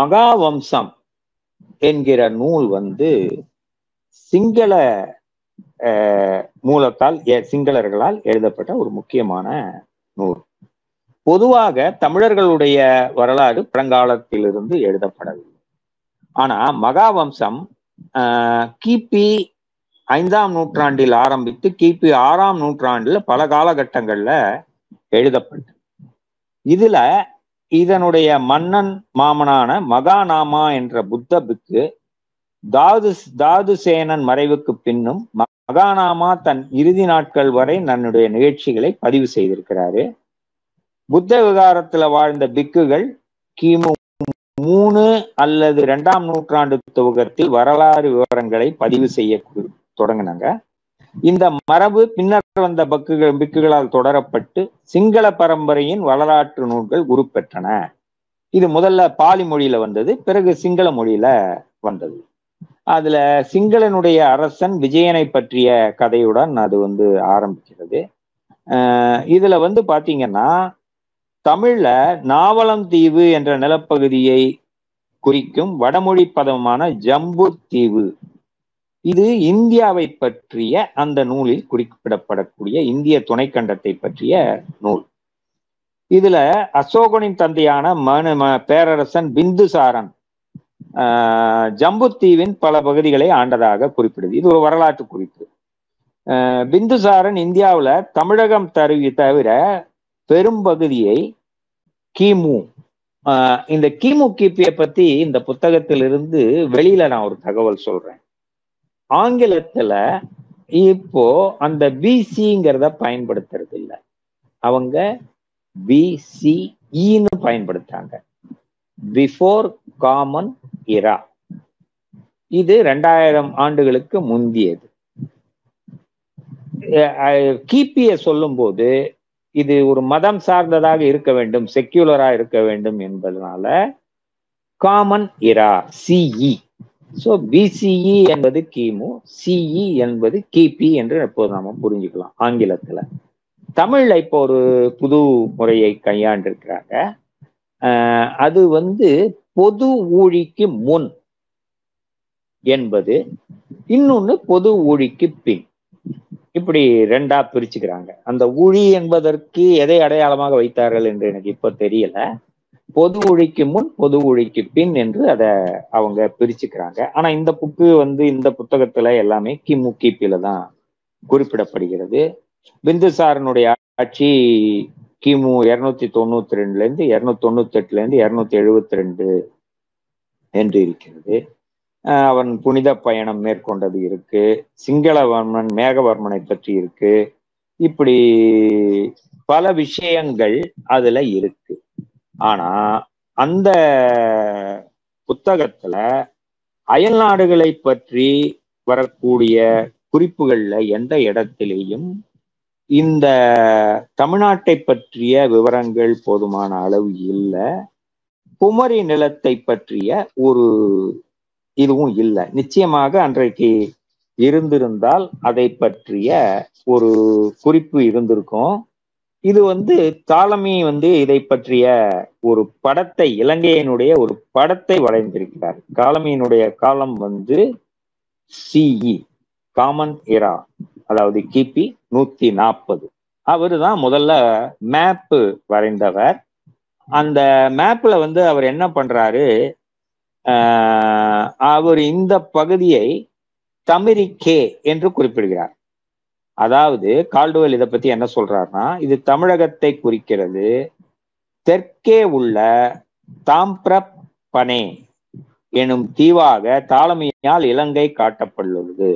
மகாவம்சம் என்கிற நூல் சிங்கள மூலத்தால் சிங்களர்களால் எழுதப்பட்ட ஒரு முக்கியமான நூல். பொதுவாக தமிழர்களுடைய வரலாறு பழங்காலத்திலிருந்து எழுதப்படவில்லை. ஆனா மகாவம்சம் கிபி 5ஆம் நூற்றாண்டில் ஆரம்பித்து கிபி 6ஆம் நூற்றாண்டுல பல காலகட்டங்கள்ல எழுதப்பட்டு, இதுல இதனுடைய மன்னன் மாமனான மகாநாமா என்ற புத்தபிக்கு தாதுசேனன் மறைவுக்கு பின்னும் மகாநாமா தன் இறுதி நாட்கள் வரை தன்னுடைய நிகழ்ச்சிகளை பதிவு செய்திருக்கிறாரு. புத்த விகாரத்துல வாழ்ந்த பிக்குகள் கிமு 3 அல்லது 2ஆம் நூற்றாண்டு துவக்கத்தில் வரலாறு விவரங்களை பதிவு செய்ய தொடங்கினாங்க. இந்த மரபு பின்னர் வந்த பிக்குகளால் தொடரப்பட்டு சிங்கள பரம்பரையின் வரலாற்று நூல்கள் உருப்பெற்றன. இது முதல்ல பாலி மொழியில வந்தது, பிறகு சிங்கள மொழியில வந்தது. அதுல சிங்களனுடைய அரசன் விஜயனை பற்றிய கதையுடன் அது ஆரம்பிக்கிறது. இதுல வந்து பாத்தீங்கன்னா தமிழ்ல நாவலம் தீவு என்ற நிலப்பகுதியை குறிக்கும் வடமொழி பதமான ஜம்பு தீவு, இது இந்தியாவை பற்றிய அந்த நூலில் குறிப்பிடப்படக்கூடிய இந்திய துணைக்கண்டத்தை பற்றிய நூல். இதுல அசோகனின் தந்தையான பேரரசன் பிந்துசாரன் ஜம்புத்தீவின் பல பகுதிகளை ஆண்டதாக குறிப்பிடுது. இது ஒரு வரலாற்று குறிப்பு. பிந்துசாரன் இந்தியாவில் தமிழகம் தவிர பெரும்பகுதியை கிமு, இந்த கிமு கிபியை பத்தி இந்த புத்தகத்திலிருந்து வெளியில நான் ஒரு தகவல் சொல்றேன். ஆங்கிலத்துல இப்போ அந்த பிசிங்கிறத பயன்படுத்துறது இல்லை, அவங்க பிசிஇன்னு பயன்படுத்தாங்க, பிஃபோர் காமன் இரா. இது 2000 ஆண்டுகளுக்கு முந்தியது. கிபிய சொல்லும் போது இது ஒரு மதம் சார்ந்ததாக இருக்க வேண்டும், செக்யூலரா இருக்க வேண்டும் என்பதனால common era CE. So BCE என்பது கிமு, சிஇ என்பது கிபி என்று எப்போது நாம புரிஞ்சுக்கலாம் ஆங்கிலத்துல. தமிழ்ல இப்போ ஒரு புது முறையை கையாண்டிருக்கிறாங்க. அது வந்து பொது ஊழிக்கு முன் என்பது, இன்னொன்னு பொது ஊழிக்கு பின், இப்படி ரெண்டா பிரிச்சுக்கிறாங்க. அந்த ஊழி என்பதற்கு எதை அடையாளமாக வைத்தார்கள் என்று எனக்கு இப்ப தெரியல. பொது ஊழிக்கு முன், பொது ஊழிக்கு பின் என்று அதை அவங்க பிரிச்சுக்கிறாங்க. ஆனா இந்த புக்கு வந்து இந்த புத்தகத்துல எல்லாமே கிமு கிபியில தான் குறிப்பிடப்படுகிறது. பிந்துசாரனுடைய ஆட்சி கிமு 292 இருந்து 298 இருந்து 272 என்று இருக்கிறது. அவன் புனித பயணம் மேற்கொண்டது இருக்கு, சிங்களவர்மன் மேகவர்மனை பற்றி இருக்கு, இப்படி பல விஷயங்கள் அதுல இருக்கு. ஆனா அந்த புத்தகத்துல அயல் நாடுகளை பற்றி வரக்கூடிய குறிப்புகள்ல எந்த இடத்திலேயும் இந்த தமிழ்நாட்டை பற்றிய விவரங்கள் போதுமான அளவு இல்லை. குமரி நிலத்தை பற்றிய ஒரு இதுவும் இல்லை. நிச்சயமாக அன்றைக்கு இருந்திருந்தால் அதை பற்றிய ஒரு குறிப்பு இருந்திருக்கும். இது வந்து தாலமி வந்து இதை பற்றிய ஒரு படத்தை, இலங்கையினுடைய ஒரு படத்தை வரைந்திருக்கிறார். தாலமியினுடைய காலம் வந்து சிஇ, காமன் இரா, அதாவது கிபி 140. அவரு தான் முதல்ல மேப்பு வரைந்தவர். அந்த மேப்ல வந்து அவர் என்ன பண்றாரு, அவர் இந்த பகுதியை தமிரிக்கே என்று குறிப்பிடுகிறார். அதாவது கால்டுவெல் இதை பத்தி என்ன சொல்றாருன்னா, இது தமிழகத்தை குறிக்கிறது, தெற்கே உள்ள தாம்பிரப்பனே எனும் தீவாக தாலமியால் இலங்கை காட்டப்பட்டுள்ளது.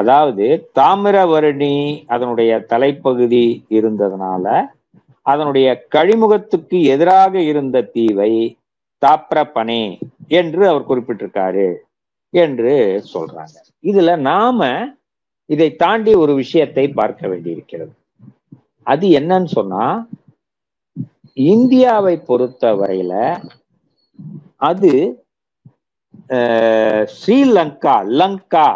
அதாவது தாமிரவரணி அதனுடைய தலைப்பகுதி இருந்ததுனால அதனுடைய கழிமுகத்துக்கு எதிராக இருந்த தீவை தாப்ரப்பனே என்று அவர் குறிப்பிட்டிருக்காரு என்று சொல்றாங்க. இதுல நாம இதை தாண்டி ஒரு விஷயத்தை பார்க்க வேண்டியிருக்கிறது. அது என்னன்னு சொன்னா, இந்தியாவை பொறுத்த வரையில அது ஸ்ரீலங்கா, லங்கா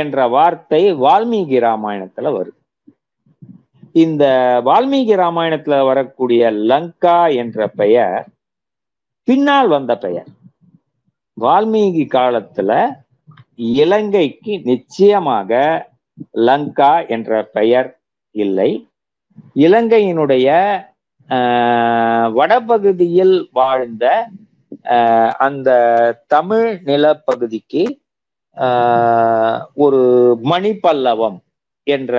என்ற வார்த்தை வால்மீகி ராமாயணத்துல வருது. இந்த வால்மீகி ராமாயணத்துல வரக்கூடிய லங்கா என்ற பெயர் பின்னால் வந்த பெயர். வால்மீகி காலத்துல இலங்கைக்கு நிச்சயமாக லங்கா என்ற பெயர் இல்லை. இலங்கையினுடைய வடபகுதியில் வாழ்ந்த அந்த தமிழ் நிலப்பகுதிக்கு ஒரு மணிப்பல்லவம் என்ற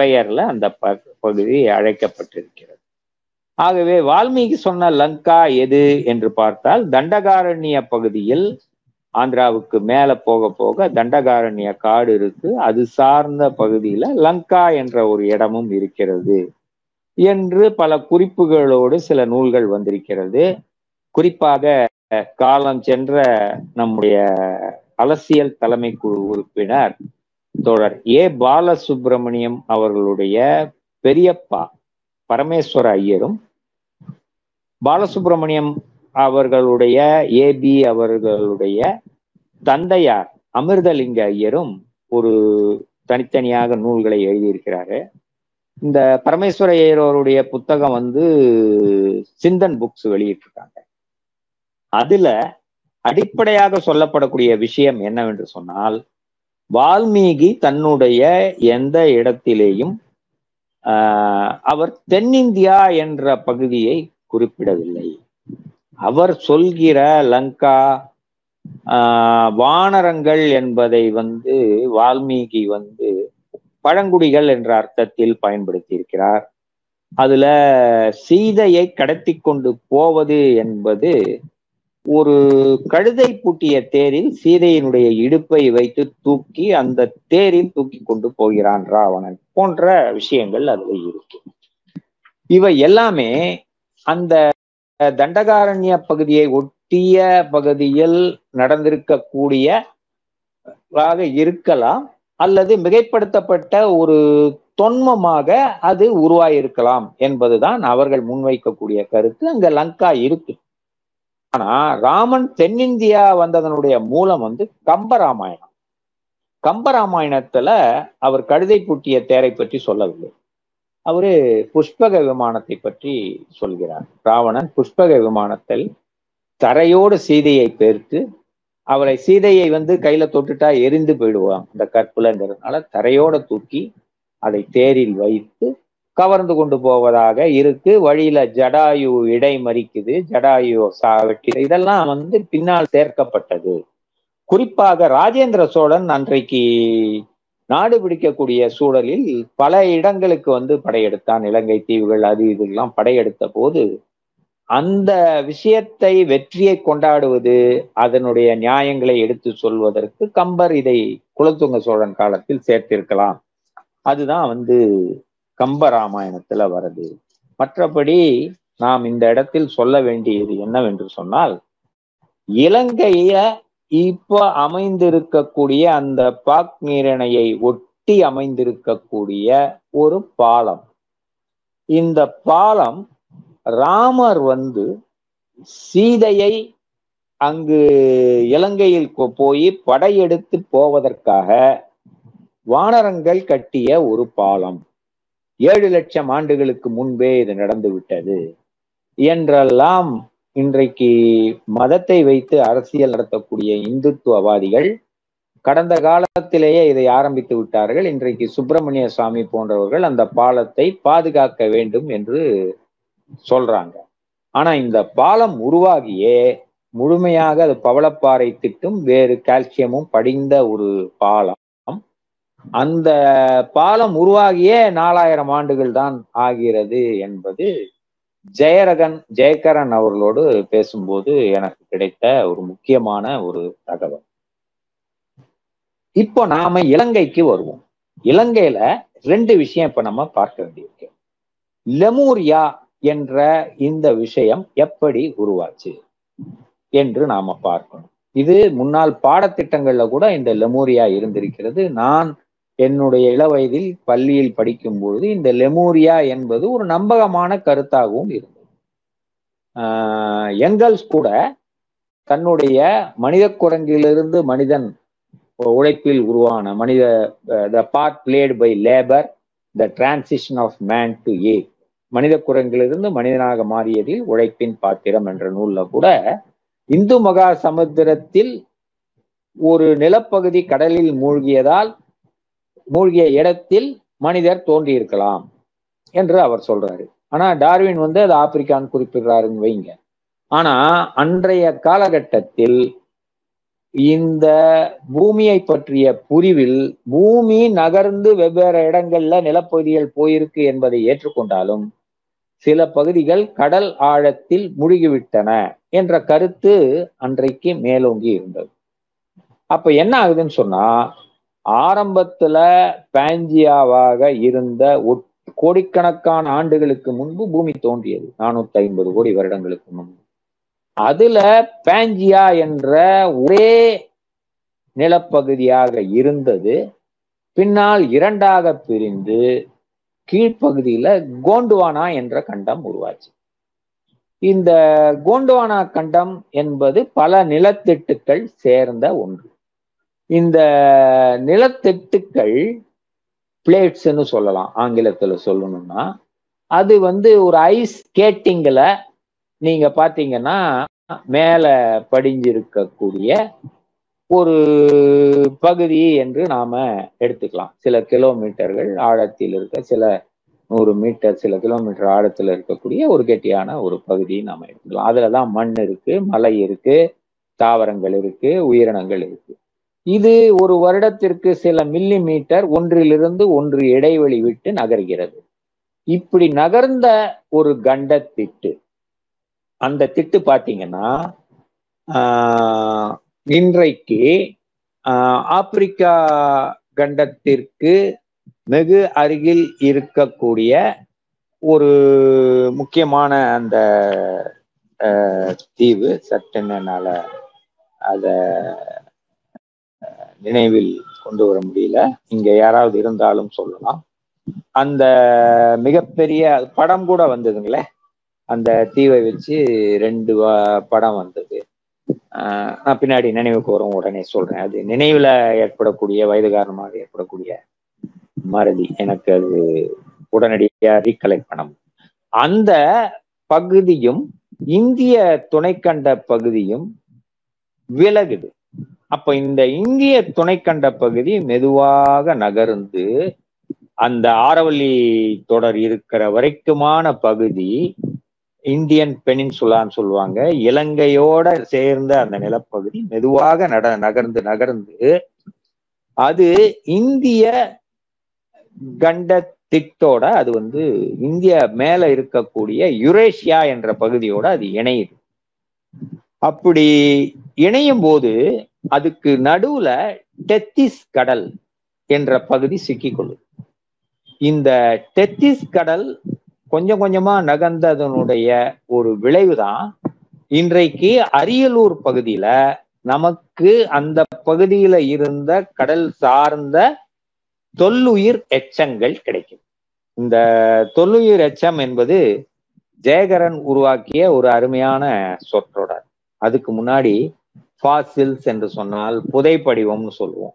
பெயர்ல அந்த பகுதி அழைக்கப்பட்டிருக்கிறது. ஆகவே வால்மீகி சொன்ன லங்கா எது என்று பார்த்தால், தண்டகாரண்ய பகுதியில் ஆந்திராவுக்கு மேல போக போக தண்டகாரண்ய காடு இருக்கு, அது சார்ந்த பகுதியில லங்கா என்ற ஒரு இடமும் இருக்கிறது என்று பல குறிப்புகளோடு சில நூல்கள் வந்திருக்கிறது. குறிப்பாக காலம் சென்ற நம்முடைய அரசியல் தலைமை குழு உறுப்பினர் தோழர் ஏ பாலசுப்ரமணியம் அவர்களுடைய பெரியப்பா பரமேஸ்வர ஐயரும் பாலசுப்ரமணியம் அவர்களுடைய ஏபி அவர்களுடைய தந்தையார் அமிர்தலிங்க ஐயரும் ஒரு தனித்தனியாக நூல்களை எழுதியிருக்கிறாரு. இந்த பரமேஸ்வர ஐயரோருடைய புத்தகம் வந்து சிந்தன் புக்ஸ் வெளியிட்டிருக்காங்க. அதுல அடிப்படையாக சொல்லப்படக்கூடிய விஷயம் என்னவென்று சொன்னால், வால்மீகி தன்னுடைய எந்த இடத்திலேயும் அவர் தென்னிந்தியா என்ற பகுதியை குறிப்பிடவில்லை. அவர் சொல்கிற லங்கா வானரங்கள் என்பதை வந்து வால்மீகி வந்து பழங்குடிகள் என்ற அர்த்தத்தில் பயன்படுத்தி இருக்கிறார். அதுல சீதையை கடத்தி கொண்டு போவது என்பது ஒரு கழுதை பூட்டிய தேரில் சீதையினுடைய இடுப்பை வைத்து தூக்கி அந்த தேரில் தூக்கி கொண்டு போகிறான் ராவணன் போன்ற விஷயங்கள் அதுல இருக்கு. இவை எல்லாமே அந்த தண்டகாரண்ய பகுதியை ஒட்டிய பகுதியில் நடந்திருக்கக்கூடிய இருக்கலாம், அல்லது மிகைப்படுத்தப்பட்ட ஒரு தொன்மமாக அது உருவாயிருக்கலாம் என்பதுதான் அவர்கள் முன்வைக்கக்கூடிய கருத்து. அங்க லங்கா இருக்கு. ஆனா ராமன் தென்னிந்தியா வந்ததனுடைய மூலம் வந்து கம்பராமாயணம். கம்பராமாயணத்துல அவர் கழுதை பூட்டிய தேரை பற்றி சொல்லவில்லை, அவரு புஷ்பக விமானத்தை பற்றி சொல்கிறார். ராவணன் புஷ்பக விமானத்தில் தரையோடு சீதையை பேர்த்து, அவளை சீதையை வந்து கையில தொட்டுட்டா எரிந்து போயிடுவான் அந்த கற்புலங்கிறதுனால, தரையோட தூக்கி அதை தேரில் வைத்து கவர்ந்து கொண்டு போவதாக இருக்கு. வழியில ஜடாயு இடை மறிக்குது, ஜடாயு சாவடிக்குது. இதெல்லாம் வந்து பின்னால் சேர்க்கப்பட்டது. குறிப்பாக ராஜேந்திர சோழன் அன்றைக்கு நாடு பிடிக்கக்கூடிய சூழலில் பல இடங்களுக்கு வந்து படையெடுத்தான். இலங்கை தீவுகள் அது இதெல்லாம் படையெடுத்த போது அந்த விஷயத்தை வெற்றியை கொண்டாடுவது, அதனுடைய நியாயங்களை எடுத்து சொல்வதற்கு கம்பர் இதை குலத்துங்க சோழன் காலத்தில் சேர்த்திருக்கலாம். அதுதான் வந்து கம்பராமாயணத்துல வருது. மற்றபடி நாம் இந்த இடத்தில் சொல்ல வேண்டியது என்னவென்று சொன்னால், இலங்கைய இப்ப அமைந்திருக்கக்கூடிய அந்த பாக் நீரிணையை ஒட்டி அமைந்திருக்கக்கூடிய ஒரு பாலம். இந்த பாலம் ராமர் வந்து சீதையை அங்கு இலங்கையில் போய் படையெடுத்து போவதற்காக வானரங்கள் கட்டிய ஒரு பாலம். 7 லட்சம் ஆண்டுகளுக்கு முன்பே இது நடந்துவிட்டது என்றெல்லாம் இன்றைக்கு மதத்தை வைத்து அரசியல் நடத்தக்கூடிய இந்துத்துவவாதிகள் கடந்த காலத்திலேயே இதை ஆரம்பித்து விட்டார்கள். இன்றைக்கு சுப்பிரமணிய சாமி போன்றவர்கள் அந்த பாலத்தை பாதுகாக்க வேண்டும் என்று சொல்றாங்க. ஆனா இந்த பாலம் உருவாகியே முழுமையாக அது பவளப்பாறை திட்டும் வேறு கால்சியமும் படிந்த ஒரு பாலம். அந்த பாலம் உருவாகியே 4000 ஆண்டுகள் தான் ஆகிறது என்பது ஜெயகரன் அவர்களோடு பேசும்போது எனக்கு கிடைத்த ஒரு முக்கியமான ஒரு தகவல். இப்போ நாம இலங்கைக்கு வருவோம். இலங்கையில 2 விஷயம் இப்ப நம்ம பார்க்க வேண்டியிருக்கு. லெமூரியா என்ற இந்த விஷயம் எப்படி உருவாச்சு என்று நாம பார்க்கணும். இது முன்னாள் பாடத்திட்டங்கள்ல கூட இந்த லெமூரியா இருந்திருக்கிறது. நான் என்னுடைய இளவயதில் பள்ளியில் படிக்கும் பொழுது இந்த லெமூரியா என்பது ஒரு நம்பகமான கருத்தாகவும் இருந்தது. எங்கல்ஸ் கூட தன்னுடைய மனித குரங்கிலிருந்து மனிதன் உழைப்பில் உருவான மனித the part played by labour the transition of man to a மனித குரங்கிலிருந்து மனிதனாக மாறியதில் உழைப்பின் பாத்திரம் என்ற நூல்ல கூட இந்து மகா சமுத்திரத்தில் ஒரு நிலப்பகுதி கடலில் மூழ்கிய இடத்தில் மனிதர் தோன்றியிருக்கலாம் என்று அவர் சொல்றாரு. ஆனா டார்வின் வந்து அது ஆப்பிரிக்கான்னு குறிப்பிடுறாருன்னு வைங்க. ஆனா அன்றைய காலகட்டத்தில் இந்த பூமியை பற்றிய புரிவில் பூமி நகர்ந்து வெவ்வேறு இடங்கள்ல நிலப்பகுதிகள் போயிருக்கு என்பதை ஏற்றுக்கொண்டாலும் சில பகுதிகள் கடல் ஆழத்தில் மூழ்கிவிட்டன என்ற கருத்து அன்றைக்கு மேலோங்கி இருந்தது. அப்ப என்ன ஆகுதுன்னு சொன்னா, ஆரம்பத்துல பாஞ்சியாவாக இருந்த கோடிக்கணக்கான ஆண்டுகளுக்கு முன்பு பூமி தோன்றியது, 450 கோடி வருடங்களுக்கு முன்பு. அதுல பாஞ்சியா என்ற ஒரே நிலப்பகுதியாக இருந்தது. பின்னால் 2ஆக பிரிந்து கீழ்ப்பகுதியில கோண்டுவானா என்ற கண்டம் உருவாச்சு. இந்த கோண்டுவானா கண்டம் என்பது பல நிலத்திட்டுக்கள் சேர்ந்த ஒன்று. இந்த நிலத்திட்டுக்கள் பிளேட்ஸ்ன்னு சொல்லலாம், ஆங்கிலத்துல சொல்லணும்னா. அது வந்து ஒரு ஐஸ் ஸ்கேட்டிங்ல நீங்க பாத்தீங்கன்னா மேல படிஞ்சிருக்கக்கூடிய ஒரு பகுதி என்று நாம எடுத்துக்கலாம். சில கிலோமீட்டர்கள் ஆழத்தில் இருக்க, சில 100 மீட்டர், சில கிலோமீட்டர் ஆழத்துல இருக்கக்கூடிய ஒரு கெட்டியான ஒரு பகுதியை நாம எடுத்துக்கலாம். அதுலதான் மண் இருக்கு, மலை இருக்கு, தாவரங்கள் இருக்கு, உயிரினங்கள் இருக்கு. இது ஒரு வருடத்திற்கு சில மில்லி மீட்டர் ஒன்றிலிருந்து ஒன்று இடைவெளி விட்டு நகர்கிறது. இப்படி நகர்ந்த ஒரு கண்ட திட்டு, அந்த திட்டு பார்த்தீங்கன்னா இன்றைக்கு ஆப்பிரிக்கா கண்டத்திற்கு வெகு அருகில் இருக்கக்கூடிய ஒரு முக்கியமான அந்த தீவு, சட்டென்னால் அதை நினைவில் கொண்டு வர முடியல, இங்க யாராவது இருந்தாலும் சொல்லலாம். அந்த மிகப்பெரிய படம் கூட வந்ததுங்களே, அந்த தீவை வச்சு 2 படம் வந்தது. நான் பின்னாடி நினைவுக்கு வரும், உடனே சொல்றேன். அது நினைவுல ஏற்படக்கூடிய, வயது காரணமாக ஏற்படக்கூடிய மறதி, எனக்கு அது உடனடியாக ரீகலெக்ட் பண்ணணும். அந்த பகுதியும் இந்திய துணைக்கண்ட பகுதியும் விலகுது. அப்ப இந்த இந்திய துணைக்கண்ட பகுதி மெதுவாக நகர்ந்து அந்த ஆரவல்லி தொடர் இருக்கிற வரைக்குமான பகுதி இந்தியன் பெனின்சுலான்னு சொல்லுவாங்க. இலங்கையோட சேர்ந்த அந்த நிலப்பகுதி மெதுவாக நகர்ந்து நகர்ந்து அது இந்திய கண்டத்திட்டோட, அது வந்து இந்தியா மேல இருக்கக்கூடிய யுரேஷியா என்ற பகுதியோட அது இணையுது. அப்படி இணையும் போது அதுக்கு நடுவுல டெத்திஸ் கடல் என்ற பகுதி சிக்கிக்கொள்ளும். இந்த டெத்திஸ் கடல் கொஞ்சம் கொஞ்சமா நகர்ந்ததனுடைய ஒரு விளைவுதான் இன்றைக்கு அரியலூர் பகுதியில நமக்கு அந்த பகுதியில இருந்த கடல் சார்ந்த தொல்லுயிர் எச்சங்கள் கிடைக்கும். இந்த தொல்லுயிர் எச்சம் என்பது ஜெயகரன் உருவாக்கிய ஒரு அருமையான சொற்றொடர். அதுக்கு முன்னாடி ஃபாசில்ஸ் என்று சொன்னால் புதை படிவம்னு சொல்லுவோம்.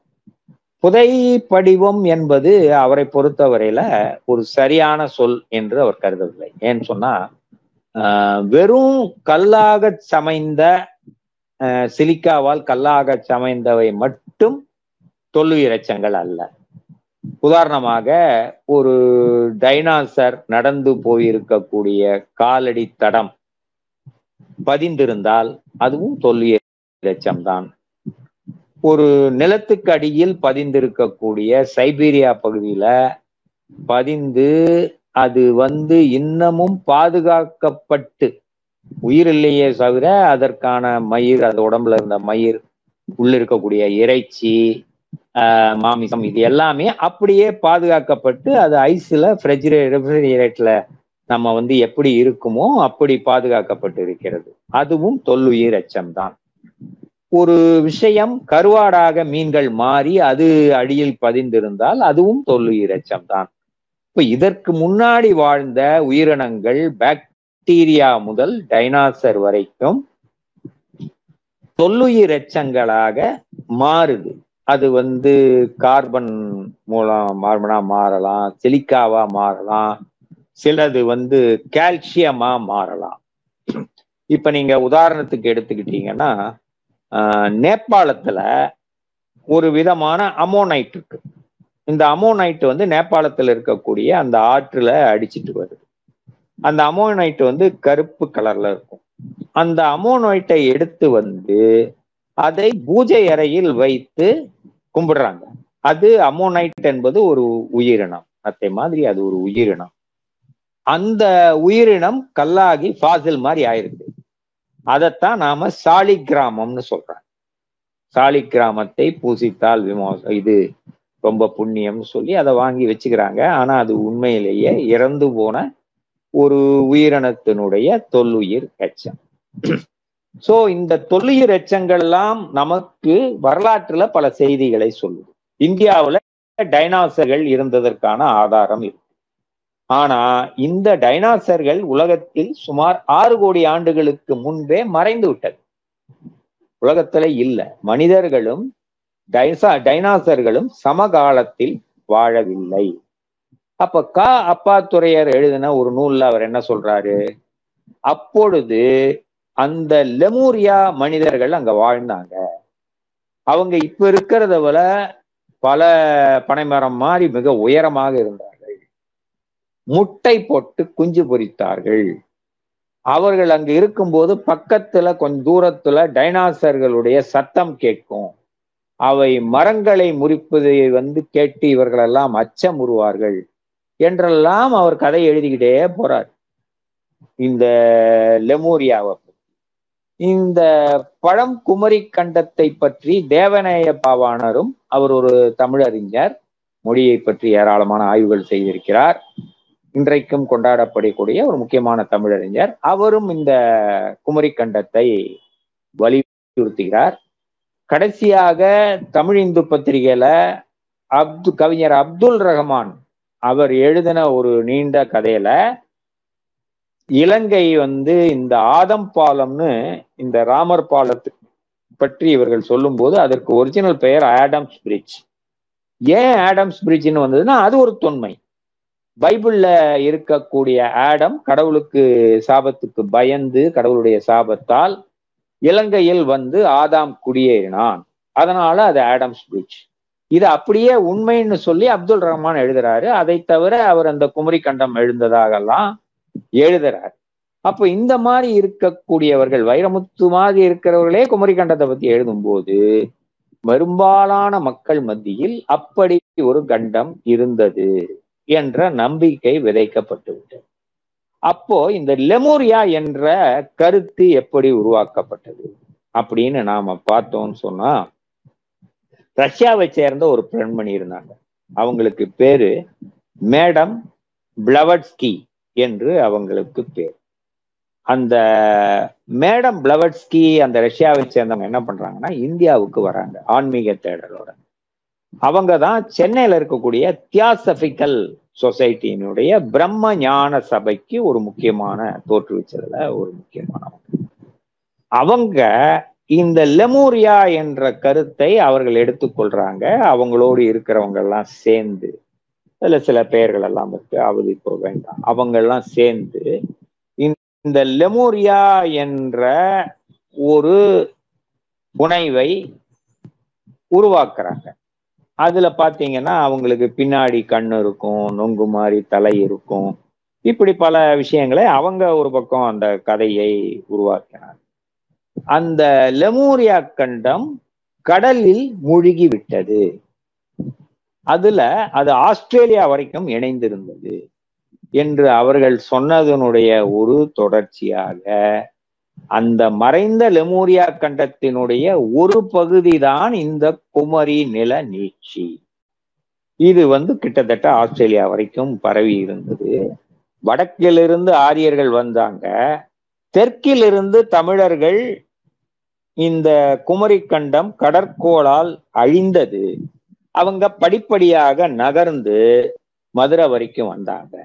புதை படிவம் என்பது அவரை பொறுத்தவரையில ஒரு சரியான சொல் என்று அவர் கருதவில்லை. ஏன்னு சொன்னா வெறும் கல்லாக சமைந்த சிலிக்காவால் கல்லாக சமைந்தவை மட்டும் தொல்லுயிர் எச்சங்கள் அல்ல. உதாரணமாக ஒரு டைனாசர் நடந்து போயிருக்கக்கூடிய காலடி தடம் பதிந்திருந்தால் அதுவும் தொல்லுயிர் எச்சம்தான். ஒரு நிலத்துக்கு அடியில் பதிந்திருக்கக்கூடிய சைபீரியா பகுதியில பதிந்து அது வந்து இன்னமும் பாதுகாக்கப்பட்டு உயிர் இல்லையே தவிர அதற்கான மயிர், அது உடம்புல இருந்த மயிர், உள்ள இருக்கக்கூடிய இறைச்சி, மாமிசம், இது எல்லாமே அப்படியே பாதுகாக்கப்பட்டு அது ஐஸ்ல ரெஃப்ரிஜரேட்டர்ல நம்ம வந்து எப்படி இருக்குமோ அப்படி பாதுகாக்கப்பட்டு இருக்கிறது. அதுவும் தொல்லுயிர் எச்சம்தான். ஒரு விஷயம் கருவாடாக மீன்கள் மாறி அது அடியில் பதிந்திருந்தால் அதுவும் தொல்லுயிர் எச்சம்தான். இப்ப இதற்கு முன்னாடி வாழ்ந்த உயிரினங்கள், பாக்டீரியா முதல் டைனாசர் வரைக்கும் தொல்லுயிர் எச்சங்களாக மாறுது. அது வந்து கார்பன் மூலம் மார்பனா மாறலாம், சிலிக்காவா மாறலாம், சிலது வந்து கால்சியமா மாறலாம். இப்ப நீங்க உதாரணத்துக்கு எடுத்துக்கிட்டீங்கன்னா நேபாளத்துல ஒரு விதமான அமோனைட் இருக்கு. இந்த அமோனைட் வந்து நேபாளத்துல இருக்கக்கூடிய அந்த ஆற்றுல அடிச்சிட்டு வருது. அந்த அமோனைட் வந்து கருப்பு கலர்ல இருக்கும். அந்த அமோனைட்டை எடுத்து வந்து அதை பூஜை அறையில் வைத்து கும்பிடுறாங்க. அது அமோனைட் என்பது ஒரு உயிரினம், அதே மாதிரி அது ஒரு உயிரினம். அந்த உயிரினம் கல்லாகி ஃபாசில் மாதிரி ஆயிருக்கு. அதைத்தான் நாம சாலிகிராமம்னு சொல்றோம். சாலிகிராமத்தை பூசித்தால் இது ரொம்ப புண்ணியம்னு சொல்லி அதை வாங்கி வச்சுக்கிறாங்க. ஆனா அது உண்மையிலேயே இறந்து போன ஒரு உயிரினத்தினுடைய தொல்லுயிர் எச்சம். சோ இந்த தொல்லுயிர் எச்சங்கள் எல்லாம் நமக்கு வரலாற்றுல பல செய்திகளை சொல்லுது. இந்தியாவுல டைனாசர்கள் இருந்ததற்கான ஆதாரம் இருக்கு. ஆனா இந்த டைனாசர்கள் உலகத்தில் சுமார் 6 கோடி ஆண்டுகளுக்கு முன்பே மறைந்து விட்டது, உலகத்துல இல்ல. மனிதர்களும் டைனாசர்களும் சமகாலத்தில் வாழவில்லை. அப்ப கா அப்பாத்துறையார் எழுதின ஒரு நூல்ல அவர் என்ன சொல்றாரு, அப்பொழுது அந்த லெமூரியா மனிதர்கள் அங்க வாழ்ந்தாங்க, அவங்க இப்ப இருக்கிறத விட பல பனைமரம் மாதிரி மிக உயரமாக இருந்தார்கள், முட்டை போட்டு குஞ்சு பொரித்தார்கள். அவர்கள் அங்கு இருக்கும்போது பக்கத்துல கொஞ்சம் தூரத்துல டைனாசர்களுடைய சத்தம் கேட்கும், அவை மரங்களை முறிப்பதை கேட்டு இவர்களெல்லாம் அச்சம் உருவார்கள் என்றெல்லாம் அவர் கதை எழுதிக்கிட்டே போறார். இந்த லெமூரியாவை பற்றி, இந்த பழம் குமரி கண்டத்தை பற்றி தேவநேய பாவாணரும், அவர் ஒரு தமிழறிஞர், மொழியை பற்றி ஏராளமான ஆய்வுகள் செய்திருக்கிறார், இன்றைக்கும் கொண்டாடப்படக்கூடிய ஒரு முக்கியமான தமிழறிஞர், அவரும் இந்த குமரி கண்டத்தை வலியுறுத்துகிறார். கடைசியாக தமிழ் இந்து பத்திரிகையில கவிஞர் அப்துல் ரஹ்மான் அவர் எழுதின ஒரு நீண்ட கதையில இலங்கை இந்த ஆதம் பாலம்னு இந்த ராமர் பாலத்தை பற்றி இவர்கள் சொல்லும் போது அதற்கு ஒரிஜினல் பெயர் ஆடம்ஸ் பிரிட்ஜ். ஏன் ஆடம்ஸ் பிரிட்ஜ்னு வந்ததுன்னா அது ஒரு தொன்மை. பைபிள்ல இருக்கக்கூடிய ஆடம் கடவுளுக்கு சாபத்துக்கு பயந்து கடவுளுடைய சாபத்தால் இலங்கையில் ஆதாம் குடியேறினான், அதனால அது ஆடம்ஸ் பிரிட்ஜ். இது அப்படியே உண்மைன்னு சொல்லி அப்துல் ரஹ்மான் எழுதுறாரு. அதை தவிர அவர் அந்த குமரி கண்டம் எழுந்ததாகலாம் எழுதுறாரு. அப்போ இந்த மாதிரி இருக்கக்கூடியவர்கள், வைரமுத்து மாதிரி இருக்கிறவர்களே குமரி கண்டத்தை பத்தி எழுதும் போது பெரும்பாலான மக்கள் மத்தியில் அப்படி ஒரு கண்டம் இருந்தது என்ற நம்பிக்கை விதைக்கப்பட்டுவிட்டது. அப்போ இந்த லெமூரியா என்ற கருத்து எப்படி உருவாக்கப்பட்டது அப்படின்னு நாம பார்த்தோம்னு சொன்னா, ரஷ்யாவை சேர்ந்த ஒரு பெண்மணி இருந்தாங்க, அவங்களுக்கு பேரு மேடம் பிளவட்ஸ்கி என்று அவங்களுக்கு பேர். அந்த மேடம் பிளவட்ஸ்கி அந்த ரஷ்யாவை சேர்ந்தவங்க என்ன பண்றாங்கன்னா இந்தியாவுக்கு வராங்க ஆன்மீக தேடலோட. அவங்க தான் சென்னையில் இருக்கக்கூடிய தியாசபிக்கல் சொசைட்டியினுடைய பிரம்ம ஞான சபைக்கு ஒரு முக்கியமான தோற்றுவிச்சதுல ஒரு முக்கியமானவங்க. அவங்க இந்த லெமூரியா என்ற கருத்தை அவர்கள் எடுத்துக்கொள்றாங்க, அவங்களோடு இருக்கிறவங்க எல்லாம் சேர்ந்து. அதுல சில பெயர்கள் எல்லாம் இருக்கு, அவதி இப்போ வேண்டாம். அவங்க எல்லாம் சேர்ந்து இந்த லெமூரியா என்ற ஒரு புனைவை உருவாக்குறாங்க. அதுல பாத்தீங்கன்னா அவங்களுக்கு பின்னாடி கண் இருக்கும், நொங்கு மாதிரி தலை இருக்கும், இப்படி பல விஷயங்களை அவங்க ஒரு பக்கம் அந்த கதையை உருவாக்கினார். அந்த லெமூரியா கண்டம் கடலில் மூழ்கி விட்டது, அதுல அது ஆஸ்திரேலியா வரைக்கும் இணைந்திருந்தது என்று அவர்கள் சொன்னதனுடைய ஒரு தொடர்ச்சியாக அந்த மறைந்த லெமூரியா கண்டத்தினுடைய ஒரு பகுதி தான் இந்த குமரி நில நீட்சி. இது கிட்டத்தட்ட ஆஸ்திரேலியா வரைக்கும் பரவி இருந்தது. வடக்கிலிருந்து ஆரியர்கள் வந்தாங்க, தெற்கிலிருந்து தமிழர்கள். இந்த குமரி கண்டம் கடற்கோளால் அழிந்தது. அவங்க படிப்படியாக நகர்ந்து மதுரை வரைக்கும் வந்தாங்க.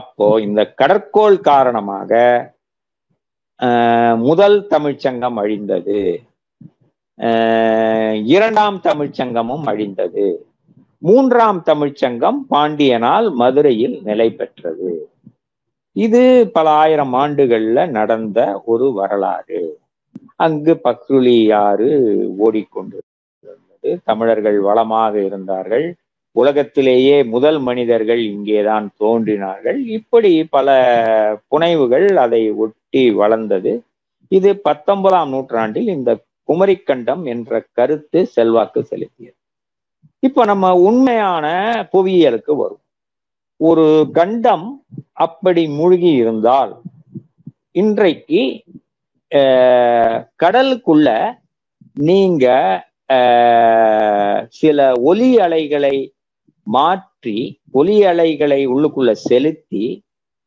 அப்போ இந்த கடற்கோள் காரணமாக முதல் தமிழ்ச்சங்கம் அழிந்தது, இரண்டாம் தமிழ்ச்சங்கமும் அழிந்தது, மூன்றாம் தமிழ்ச்சங்கம் பாண்டியனால் மதுரையில் நிலை பெற்றது. இது பல ஆயிரம் ஆண்டுகள்ல நடந்த ஒரு வரலாறு. அங்கு பசுளி ஆறு ஓடிக்கொண்டிருந்தது, தமிழர்கள் வளமாக இருந்தார்கள், உலகத்திலேயே முதல் மனிதர்கள் இங்கேதான் தோன்றினார்கள், இப்படி பல புனைவுகள் அதை ஒட்டி வளர்ந்தது. இது 19ஆம் நூற்றாண்டில் இந்த குமரிக்கண்டம் என்ற கருத்து செல்வாக்கு செலுத்தியது. இப்ப நம்ம உண்மையான புவியியலுக்கு வரும். ஒரு கண்டம் அப்படி மூழ்கி இருந்தால் இன்றைக்கு கடலுக்குள்ள நீங்க சில ஒலி அலைகளை மாற்றி ஒலி அலைகளை உள்ளுக்குள்ள செலுத்தி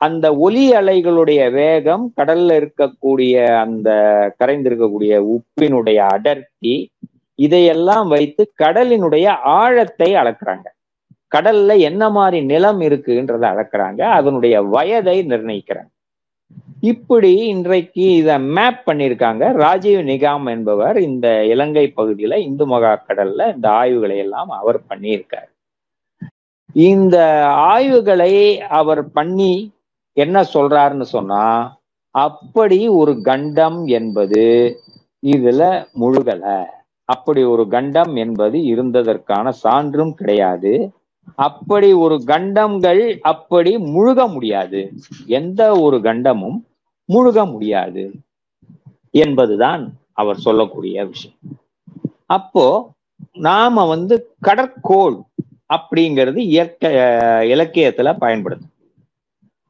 அந்த ஒலி அலைகளுடைய வேகம், கடல்ல இருக்கக்கூடிய அந்த கரைந்திருக்கக்கூடிய உப்பினுடைய அடர்த்தி, இதையெல்லாம் வைத்து கடலினுடைய ஆழத்தை அளக்குறாங்க. கடல்ல என்ன மாதிரி நிலம் இருக்குன்றத அளக்குறாங்க, அதனுடைய வயதை நிர்ணயிக்கிறாங்க. இப்படி இன்றைக்கு இதை மேப் பண்ணியிருக்காங்க. ராஜீவ் நிகாம் என்பவர் இந்த இலங்கை பகுதியில இந்து மகா கடல்ல இந்த ஆய்வுகளை எல்லாம் அவர் பண்ணியிருக்காரு. இந்த ஆய்வுகளை அவர் பண்ணி என்ன சொல்றாருன்னு சொன்னா, அப்படி ஒரு கண்டம் என்பது இதுல முழுகல, அப்படி ஒரு கண்டம் என்பது இருந்ததற்கான சான்றும் கிடையாது, அப்படி ஒரு கண்டங்கள் அப்படி முழுக முடியாது, எந்த ஒரு கண்டமும் முழுக முடியாது என்பதுதான் அவர் சொல்லக்கூடிய விஷயம். அப்போ நாம கடற்கோள் அப்படிங்கிறது இலக்கியத்துல பயன்படுது.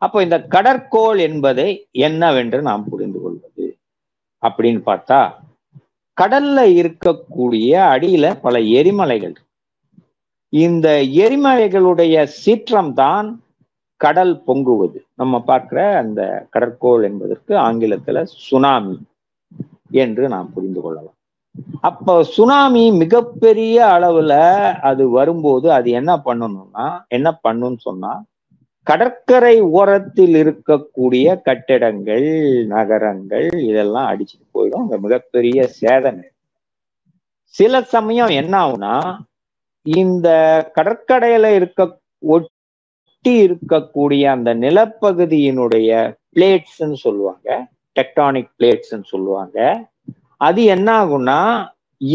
அப்போ இந்த கடற்கோள் என்பதை என்னவென்று நாம் புரிந்து கொள்வது அப்படின்னு பார்த்தா, கடல்ல இருக்கக்கூடிய அடியில பல எரிமலைகள், இந்த எரிமலைகளுடைய சீற்றம் தான் கடல் பொங்குவது. நம்ம பார்க்கிற அந்த கடற்கோள் என்பதற்கு ஆங்கிலத்துல சுனாமி என்று நாம் புரிந்து கொள்ளலாம். அப்போ சுனாமி மிகப்பெரிய அளவுல அது வரும்போது அது என்ன பண்ணுன்னு சொன்னா, கடற்கரை ஓரத்தில் இருக்கக்கூடிய கட்டிடங்கள், நகரங்கள் இதெல்லாம் அடிச்சுட்டு போயிடும். அங்க மிகப்பெரிய சேதம். சில சமயம் என்ன ஆகுனா, இந்த கடற்கரையில ஒட்டி இருக்கக்கூடிய அந்த நிலப்பகுதியினுடைய பிளேட்ஸ்ன்னு சொல்லுவாங்க, டெக்டானிக் பிளேட்ஸ்ன்னு சொல்லுவாங்க, அது என்ன ஆகும்னா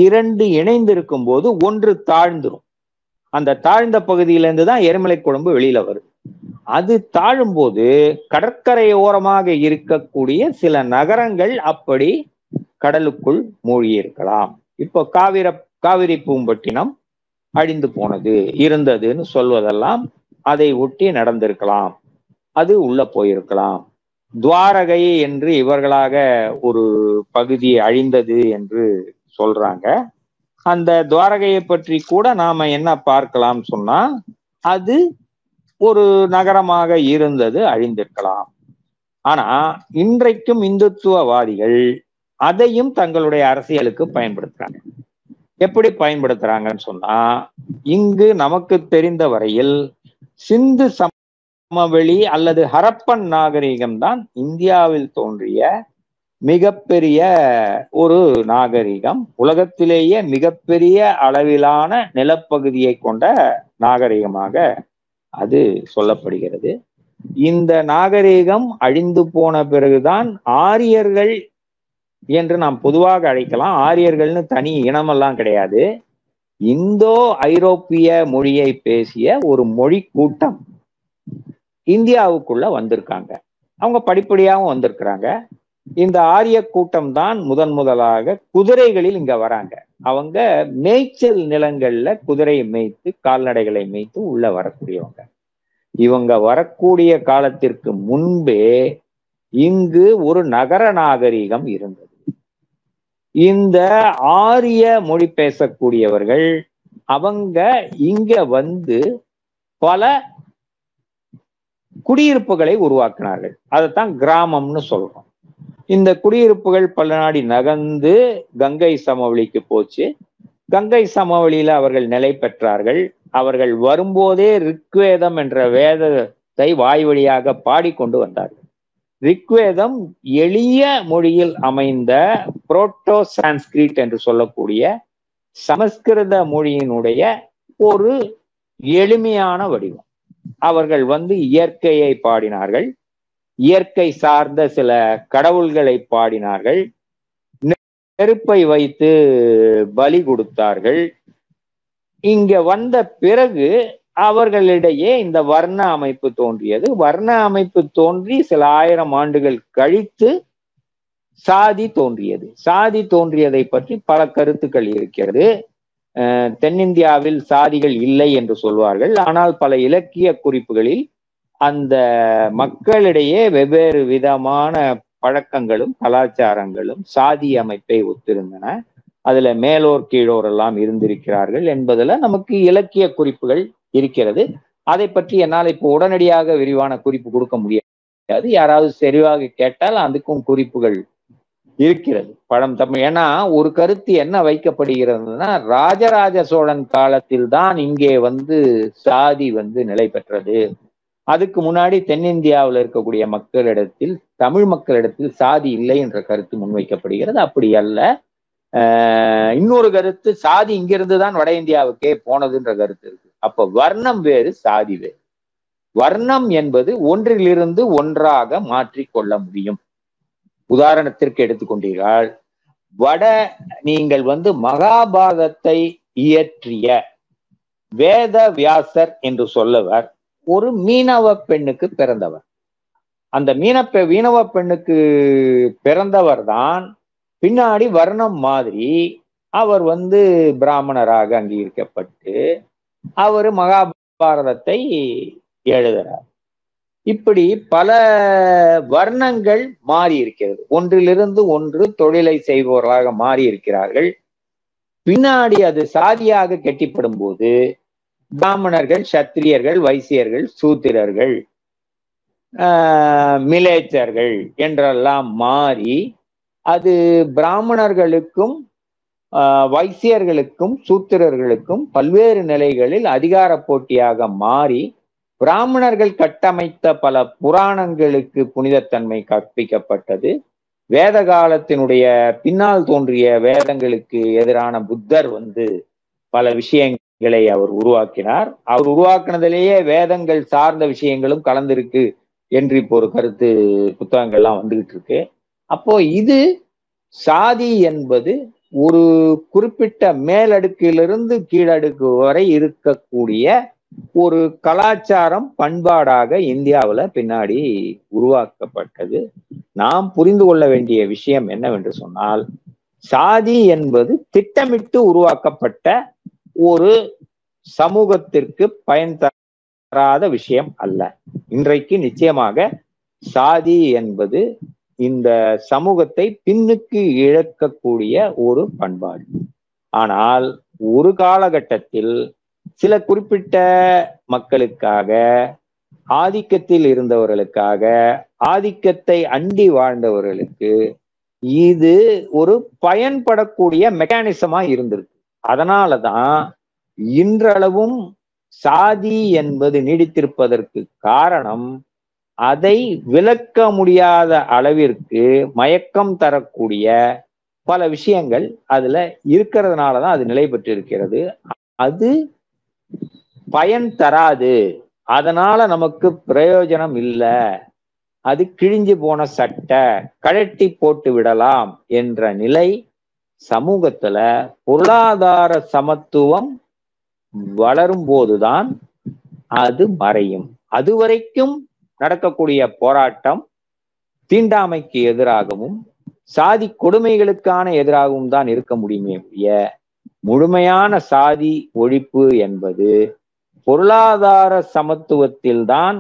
இரண்டு இணைந்து இருக்கும் போது ஒன்று தாழ்ந்துரும். அந்த தாழ்ந்த பகுதியிலிருந்து தான் எரிமலை குழம்பு வெளியில வரும். அது தாழும்போது கடற்கரை ஓரமாக இருக்கக்கூடிய சில நகரங்கள் அப்படி கடலுக்குள் மூழ்கி இருக்கலாம். இப்போ காவிரி பூம்பட்டினம் அழிந்து போனது இருந்ததுன்னு சொல்வதெல்லாம் அதை ஒட்டி நடந்திருக்கலாம், அது உள்ள போயிருக்கலாம். துவாரகை என்று இவர்களாக ஒரு பகுதி அழிந்தது என்று சொல்றாங்க. அந்த துவாரகையை பற்றி கூட நாம என்ன பார்க்கலாம் சொன்னா, அது ஒரு நகரமாக இருந்தது, அழிந்திருக்கலாம். ஆனா இன்றைக்கும் இந்துத்துவவாதிகள் அதையும் தங்களுடைய அரசியலுக்கு பயன்படுத்துறாங்க. எப்படி பயன்படுத்துறாங்கன்னு சொன்னா, இங்கு நமக்கு தெரிந்த வரையில் சிந்து சமவெளி அல்லது ஹரப்பன் நாகரிகம் தான் இந்தியாவில் தோன்றிய மிகப்பெரிய ஒரு நாகரிகம், உலகத்திலேயே மிகப்பெரிய அளவிலான நிலப்பகுதியை கொண்ட நாகரிகமாக அது சொல்லப்படுகிறது. இந்த நாகரிகம் அழிந்து போன பிறகுதான் ஆரியர்கள் என்று நாம் பொதுவாக அழைக்கலாம். ஆரியர்கள்னு தனி இனமெல்லாம் கிடையாது, இந்தோ ஐரோப்பிய மொழியை பேசிய ஒரு மொழி கூட்டம் இந்தியாவுக்குள்ள வந்திருக்காங்க. அவங்க படிப்படியாகவும் வந்திருக்கிறாங்க. இந்த ஆரிய கூட்டம் தான் முதன் முதலாக குதிரைகளில் இங்க வராங்க. அவங்க மேய்ச்சல் நிலங்கள்ல குதிரையை மேய்த்து, கால்நடைகளை மேய்த்து உள்ள வரக்கூடியவங்க. இவங்க வரக்கூடிய காலத்திற்கு முன்பே இங்கு ஒரு நகர நாகரீகம் இருந்தது. இந்த ஆரிய மொழி பேசக்கூடியவர்கள் அவங்க இங்க பல குடியிருப்புகளை உருவாக்கினார்கள். அதைத்தான் கிராமம்னு சொல்றோம். இந்த குடியிருப்புகள் பலநாடி நகர்ந்து கங்கை சமவெளிக்கு போச்சு. கங்கை சமவெளியில அவர்கள் நிலை பெற்றார்கள். அவர்கள் வரும்போதே ரிக்வேதம் என்ற வேதத்தை வாய் வழியாக பாடிக்கொண்டு வந்தார்கள். ரிக்வேதம் எளிய மொழியில் அமைந்த புரோட்டோ சான்ஸ்கிரிட் என்று சொல்லக்கூடிய சமஸ்கிருத மொழியினுடைய ஒரு எளிமையான வடிவம். அவர்கள் இயற்கையை பாடினார்கள், இயற்கை சார்ந்த சில கடவுள்களை பாடினார்கள், நெருப்பை வைத்து பலி கொடுத்தார்கள். இங்க வந்த பிறகு அவர்களிடையே இந்த வர்ண அமைப்பு தோன்றியது. வர்ண அமைப்பு தோன்றி சில ஆயிரம் ஆண்டுகள் கழித்து சாதி தோன்றியது. சாதி தோன்றியதை பற்றி பல கருத்துக்கள் இருக்கிறது. தென்னிந்தியாவில் சாதிகள் இல்லை என்று சொல்வார்கள். ஆனால் பல இலக்கிய குறிப்புகளில் அந்த மக்களிடையே வெவ்வேறு விதமான பழக்கங்களும் கலாச்சாரங்களும் சாதி அமைப்பை ஒத்திருந்தன. அதுல மேலோர் கீழோர் எல்லாம் இருந்திருக்கிறார்கள் என்பதுல நமக்கு இலக்கிய குறிப்புகள் இருக்கிறது. அதை பற்றி என்னால் இப்போ உடனடியாக விரிவான குறிப்பு கொடுக்க முடியாது. யாராவது சரியாக கேட்டால் அதுக்கும் குறிப்புகள் இருக்கிறது பழந்தமிழ். ஏன்னா ஒரு கருத்து என்ன வைக்கப்படுகிறதுனா, ராஜராஜ சோழன் காலத்தில் தான் இங்கே சாதி நிலை பெற்றது. அதுக்கு முன்னாடி தென்னிந்தியாவில் இருக்கக்கூடிய மக்களிடத்தில், தமிழ் மக்களிடத்தில் சாதி இல்லை என்ற கருத்து முன்வைக்கப்படுகிறது. அப்படி அல்ல. இன்னொரு கருத்து, சாதி இங்கிருந்து தான் வட இந்தியாவுக்கே போனதுன்ற கருத்து இருக்கு. அப்ப வர்ணம் வேறு சாதி வேறு. வர்ணம் என்பது ஒன்றிலிருந்து ஒன்றாக மாற்றிக்கொள்ள முடியும். உதாரணத்திற்கு எடுத்துக்கொண்டீர்கள், நீங்கள் மகாபாரதத்தை இயற்றிய வேத வியாசர் என்று சொல்லவர் ஒரு மீனவ பெண்ணுக்கு பிறந்தவர். அந்த மீனவ பெண்ணுக்கு பிறந்தவர் தான் பின்னாடி வர்ணம் மாதிரி அவர் பிராமணராக அங்கீகரிக்கப்பட்டு அவர் மகாபாரதத்தை எழுதுறார். இப்படி பல வர்ணங்கள் மாறி இருக்கிறது. ஒன்றிலிருந்து ஒன்று தொழிலை செய்பவர்களாக மாறி இருக்கிறார்கள். பின்னாடி அது சாதியாக கெட்டிப்படும் போது பிராமணர்கள், சத்திரியர்கள், வைசியர்கள், சூத்திரர்கள், மிலேச்சர்கள் என்றெல்லாம் மாறி அது பிராமணர்களுக்கும் வைசியர்களுக்கும் சூத்திரர்களுக்கும் பல்வேறு நிலைகளில் அதிகார போட்டியாக மாறி பிராமணர்கள் கட்டமைத்த பல புராணங்களுக்கு புனிதத்தன்மை கற்பிக்கப்பட்டது. வேத காலத்தினுடைய பின்னால் தோன்றிய வேதங்களுக்கு எதிரான புத்தர் பல விஷயங்களை அவர் உருவாக்கினார். அவர் உருவாக்கினதிலேயே வேதங்கள் சார்ந்த விஷயங்களும் கலந்திருக்கு என்று இப்போ ஒரு கருத்து புத்தகங்கள்லாம் வந்துகிட்டு இருக்கு. அப்போ இது சாதி என்பது ஒரு குறிப்பிட்ட மேலடுக்கிலிருந்து கீழடுக்கு வரை இருக்கக்கூடிய ஒரு கலாச்சாரம் பண்பாடாக இந்தியாவில் பின்னாடி உருவாக்கப்பட்டது. நாம் புரிந்து கொள்ள வேண்டிய விஷயம் என்னவென்று சொன்னால், சாதி என்பது திட்டமிட்டு உருவாக்கப்பட்ட ஒரு சமூகத்திற்கு பயன் தராத விஷயம் அல்ல. இன்றைக்கு நிச்சயமாக சாதி என்பது இந்த சமூகத்தை பின்னுக்கு இழக்கக்கூடிய ஒரு பண்பாடு. ஆனால் ஒரு காலகட்டத்தில் சில குறிப்பிட்ட மக்களுக்காக, ஆதிக்கத்தில் இருந்தவர்களுக்காக, ஆதிக்கத்தை அண்டி வாழ்ந்தவர்களுக்கு இது ஒரு பயன்படக்கூடிய மெக்கானிசமா இருந்திருக்கு. அதனால தான் இன்றளவும் சாதி என்பது நீடித்திருப்பதற்கு காரணம், அதை விளக்க முடியாத அளவிற்கு மயக்கம் தரக்கூடிய பல விஷயங்கள் அதுல இருக்கிறதுனால தான் அது நிலை பெற்றிருக்கிறது. அது பயன் தராது, அதனால நமக்கு பிரயோஜனம் இல்லை, அது கிழிஞ்சு போன சட்டை, கழட்டி போட்டு விடலாம் என்ற நிலை சமூகத்துல பொருளாதார சமத்துவம் வளரும் போதுதான் அது மறையும். அதுவரைக்கும் நடக்கக்கூடிய போராட்டம் தீண்டாமைக்கு எதிராகவும் சாதி கொடுமைகளுக்கான எதிராகவும் தான் இருக்க முடியுமே ஒழிய, முழுமையான சாதி ஒழிப்பு என்பது பொருளாதார சமத்துவத்தில்தான்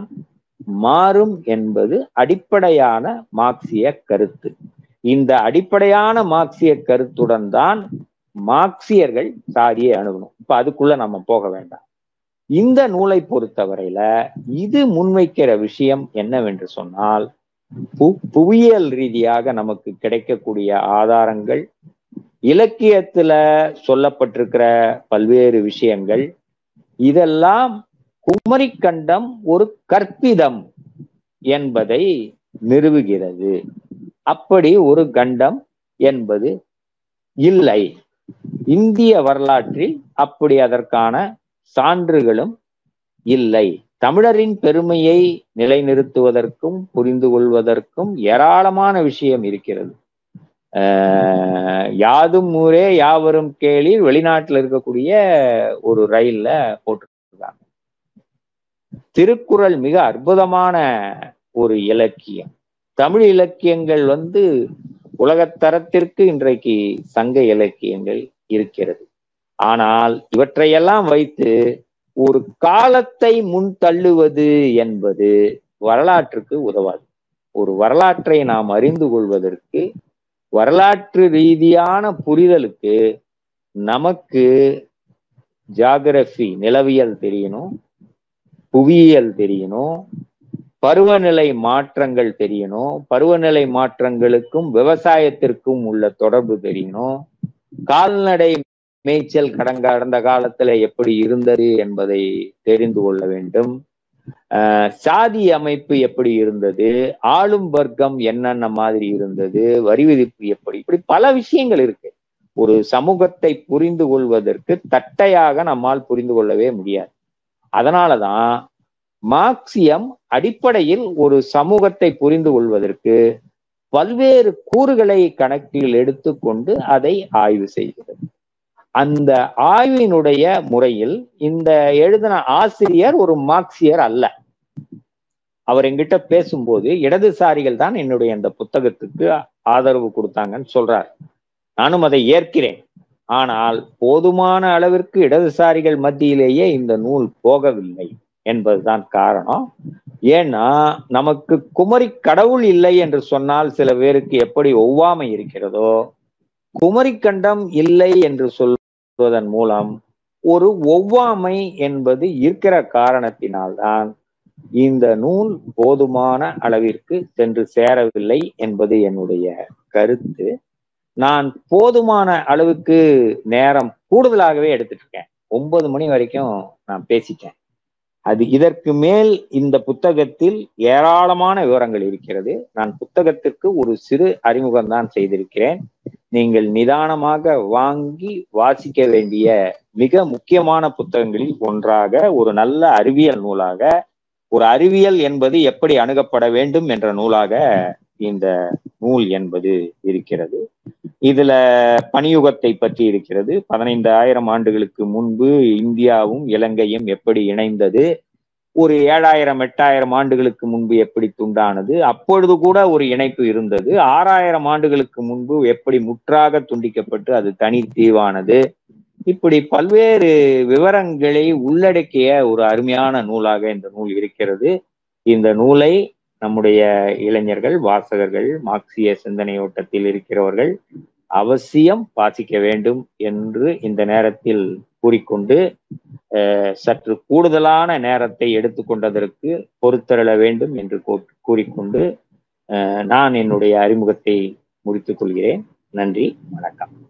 மாறும் என்பது அடிப்படையான மார்க்சிய கருத்து. இந்த அடிப்படையான மார்க்சிய கருத்துடன் தான் மார்க்சியர்கள் சாதியை அணுகணும். இப்ப அதுக்குள்ள நம்ம போக வேண்டாம். இந்த நூலை பொறுத்தவரையில இது முன்வைக்கிற விஷயம் என்னவென்று சொன்னால், புவியியல் ரீதியாக நமக்கு கிடைக்கக்கூடிய ஆதாரங்கள், இலக்கியத்துல சொல்லப்பட்டிருக்கிற பல்வேறு விஷயங்கள், இதெல்லாம் குமரிக்கண்டம் ஒரு கற்பிதம் என்பதை நிறுவுகிறது. அப்படி ஒரு கண்டம் என்பது இல்லை இந்திய வரலாற்றில், அப்படி அதற்கான சான்றுகளும் இல்லை. தமிழரின் பெருமையை நிலைநிறுத்துவதற்கும் புரிந்து கொள்வதற்கும் ஏராளமான விஷயம் இருக்கிறது. யாதும் ஊரே யாவரும் கேளிர் வெளிநாட்டில் இருக்கக்கூடிய ஒரு ரயில்ல போட்டிருக்காங்க. திருக்குறள் மிக அற்புதமான ஒரு இலக்கியம். தமிழ் இலக்கியங்கள் உலகத்தரத்திற்கு இன்றைக்கு சங்க இலக்கியங்கள் இருக்கிறது. ஆனால் இவற்றையெல்லாம் வைத்து ஒரு காலத்தை முன் தள்ளுவது என்பது வரலாற்றுக்கு உதவாது. ஒரு வரலாற்றை நாம் அறிந்து கொள்வதற்கு, வரலாற்று ரீதியான புரிதலுக்கு நமக்கு ஜாகிரபி, நிலவியல் தெரியணும், புவியியல் தெரியணும், பருவநிலை மாற்றங்கள் தெரியணும், பருவநிலை மாற்றங்களுக்கும் விவசாயத்திற்கும் உள்ள தொடர்பு தெரியணும், கால்நடை மேய்ச்சல் கடந்த காலத்துல எப்படி இருந்தது என்பதை தெரிந்து கொள்ள வேண்டும், சாதி அமைப்பு எப்படி இருந்தது, ஆளும் வர்க்கம் என்னென்ன மாதிரி இருந்தது, வரி விதிப்பு எப்படி, இப்படி பல விஷயங்கள் இருக்கு. ஒரு சமூகத்தை புரிந்து கொள்வதற்கு தட்டையாக நம்மால் புரிந்து கொள்ளவே முடியாது. அதனாலதான் மார்க்சியம் அடிப்படையில் ஒரு சமூகத்தை புரிந்து கொள்வதற்கு பல்வேறு கூறுகளை கணக்கில் எடுத்துக்கொண்டு அதை ஆய்வு செய்கிறது. அந்த ஆய்வினுடைய முறையில் இந்த எழுதின ஆசிரியர் ஒரு மார்க்சியர் அல்ல. அவர் என்கிட்ட பேசும்போது இடதுசாரிகள் தான் என்னுடைய அந்த புத்தகத்துக்கு ஆதரவு கொடுத்தாங்கன்னு சொல்றார். நானும் அதை ஏற்கிறேன். ஆனால் போதுமான அளவிற்கு இடதுசாரிகள் மத்தியிலேயே இந்த நூல் போகவில்லை என்பதுதான் காரணம். ஏன்னா நமக்கு குமரி கடவுள் இல்லை என்று சொன்னால் சில பேருக்கு எப்படி ஒவ்வாமை இருக்கிறதோ, குமரி கண்டம் இல்லை என்று சொல்வதன் மூலம் ஒரு ஒவ்வாமை என்பது இருக்கிற காரணத்தினால்தான் இந்த நூல் போதுமான அளவிற்கு சென்று சேரவில்லை என்பது என்னுடைய கருத்து. நான் போதுமான அளவுக்கு நேரம் கூடுதலாகவே எடுத்துட்டு இருக்கேன். 9 மணி வரைக்கும் நான் பேசிட்டேன். அது இதற்கு மேல் இந்த புத்தகத்தில் ஏராளமான விவரங்கள் இருக்கிறது. நான் புத்தகத்திற்கு ஒரு சிறு அறிமுகம்தான் செய்திருக்கிறேன். நீங்கள் நிதானமாக வாங்கி வாசிக்க வேண்டிய மிக முக்கியமான புத்தகங்களில் ஒன்றாக, ஒரு நல்ல அறிவியல் நூலாக, ஒரு அறிவியல் என்பது எப்படி அணுகப்பட வேண்டும் என்ற நூலாக இந்த நூல் என்பது இருக்கிறது. இதுல பனியுகத்தை பற்றி இருக்கிறது. 15,000 ஆண்டுகளுக்கு முன்பு இந்தியாவும் இலங்கையும் எப்படி இணைந்தது, ஒரு 7,000-8,000 ஆண்டுகளுக்கு முன்பு எப்படி துண்டானது, அப்பொழுது கூட ஒரு இணைப்பு இருந்தது, 6,000 ஆண்டுகளுக்கு முன்பு எப்படி முற்றாக துண்டிக்கப்பட்டு அது தனி தீவானது, இப்படி பல்வேறு விவரங்களை உள்ளடக்கிய ஒரு அருமையான நூலாக இந்த நூல் இருக்கிறது. இந்த நூலை நம்முடைய இளைஞர்கள், வாசகர்கள், மார்க்சிய சிந்தனை ஓட்டத்தில் இருக்கிறவர்கள் அவசியம் வாசிக்க வேண்டும் என்று இந்த நேரத்தில் கூறிக்கொண்டு, சற்று கூடுதலான நேரத்தை எடுத்துக்கொண்டதற்கு பொறுத்தருள வேண்டும் என்று கூறிக்கொண்டு நான் என்னுடைய அறிமுகத்தை முடித்துக் கொள்கிறேன். நன்றி, வணக்கம்.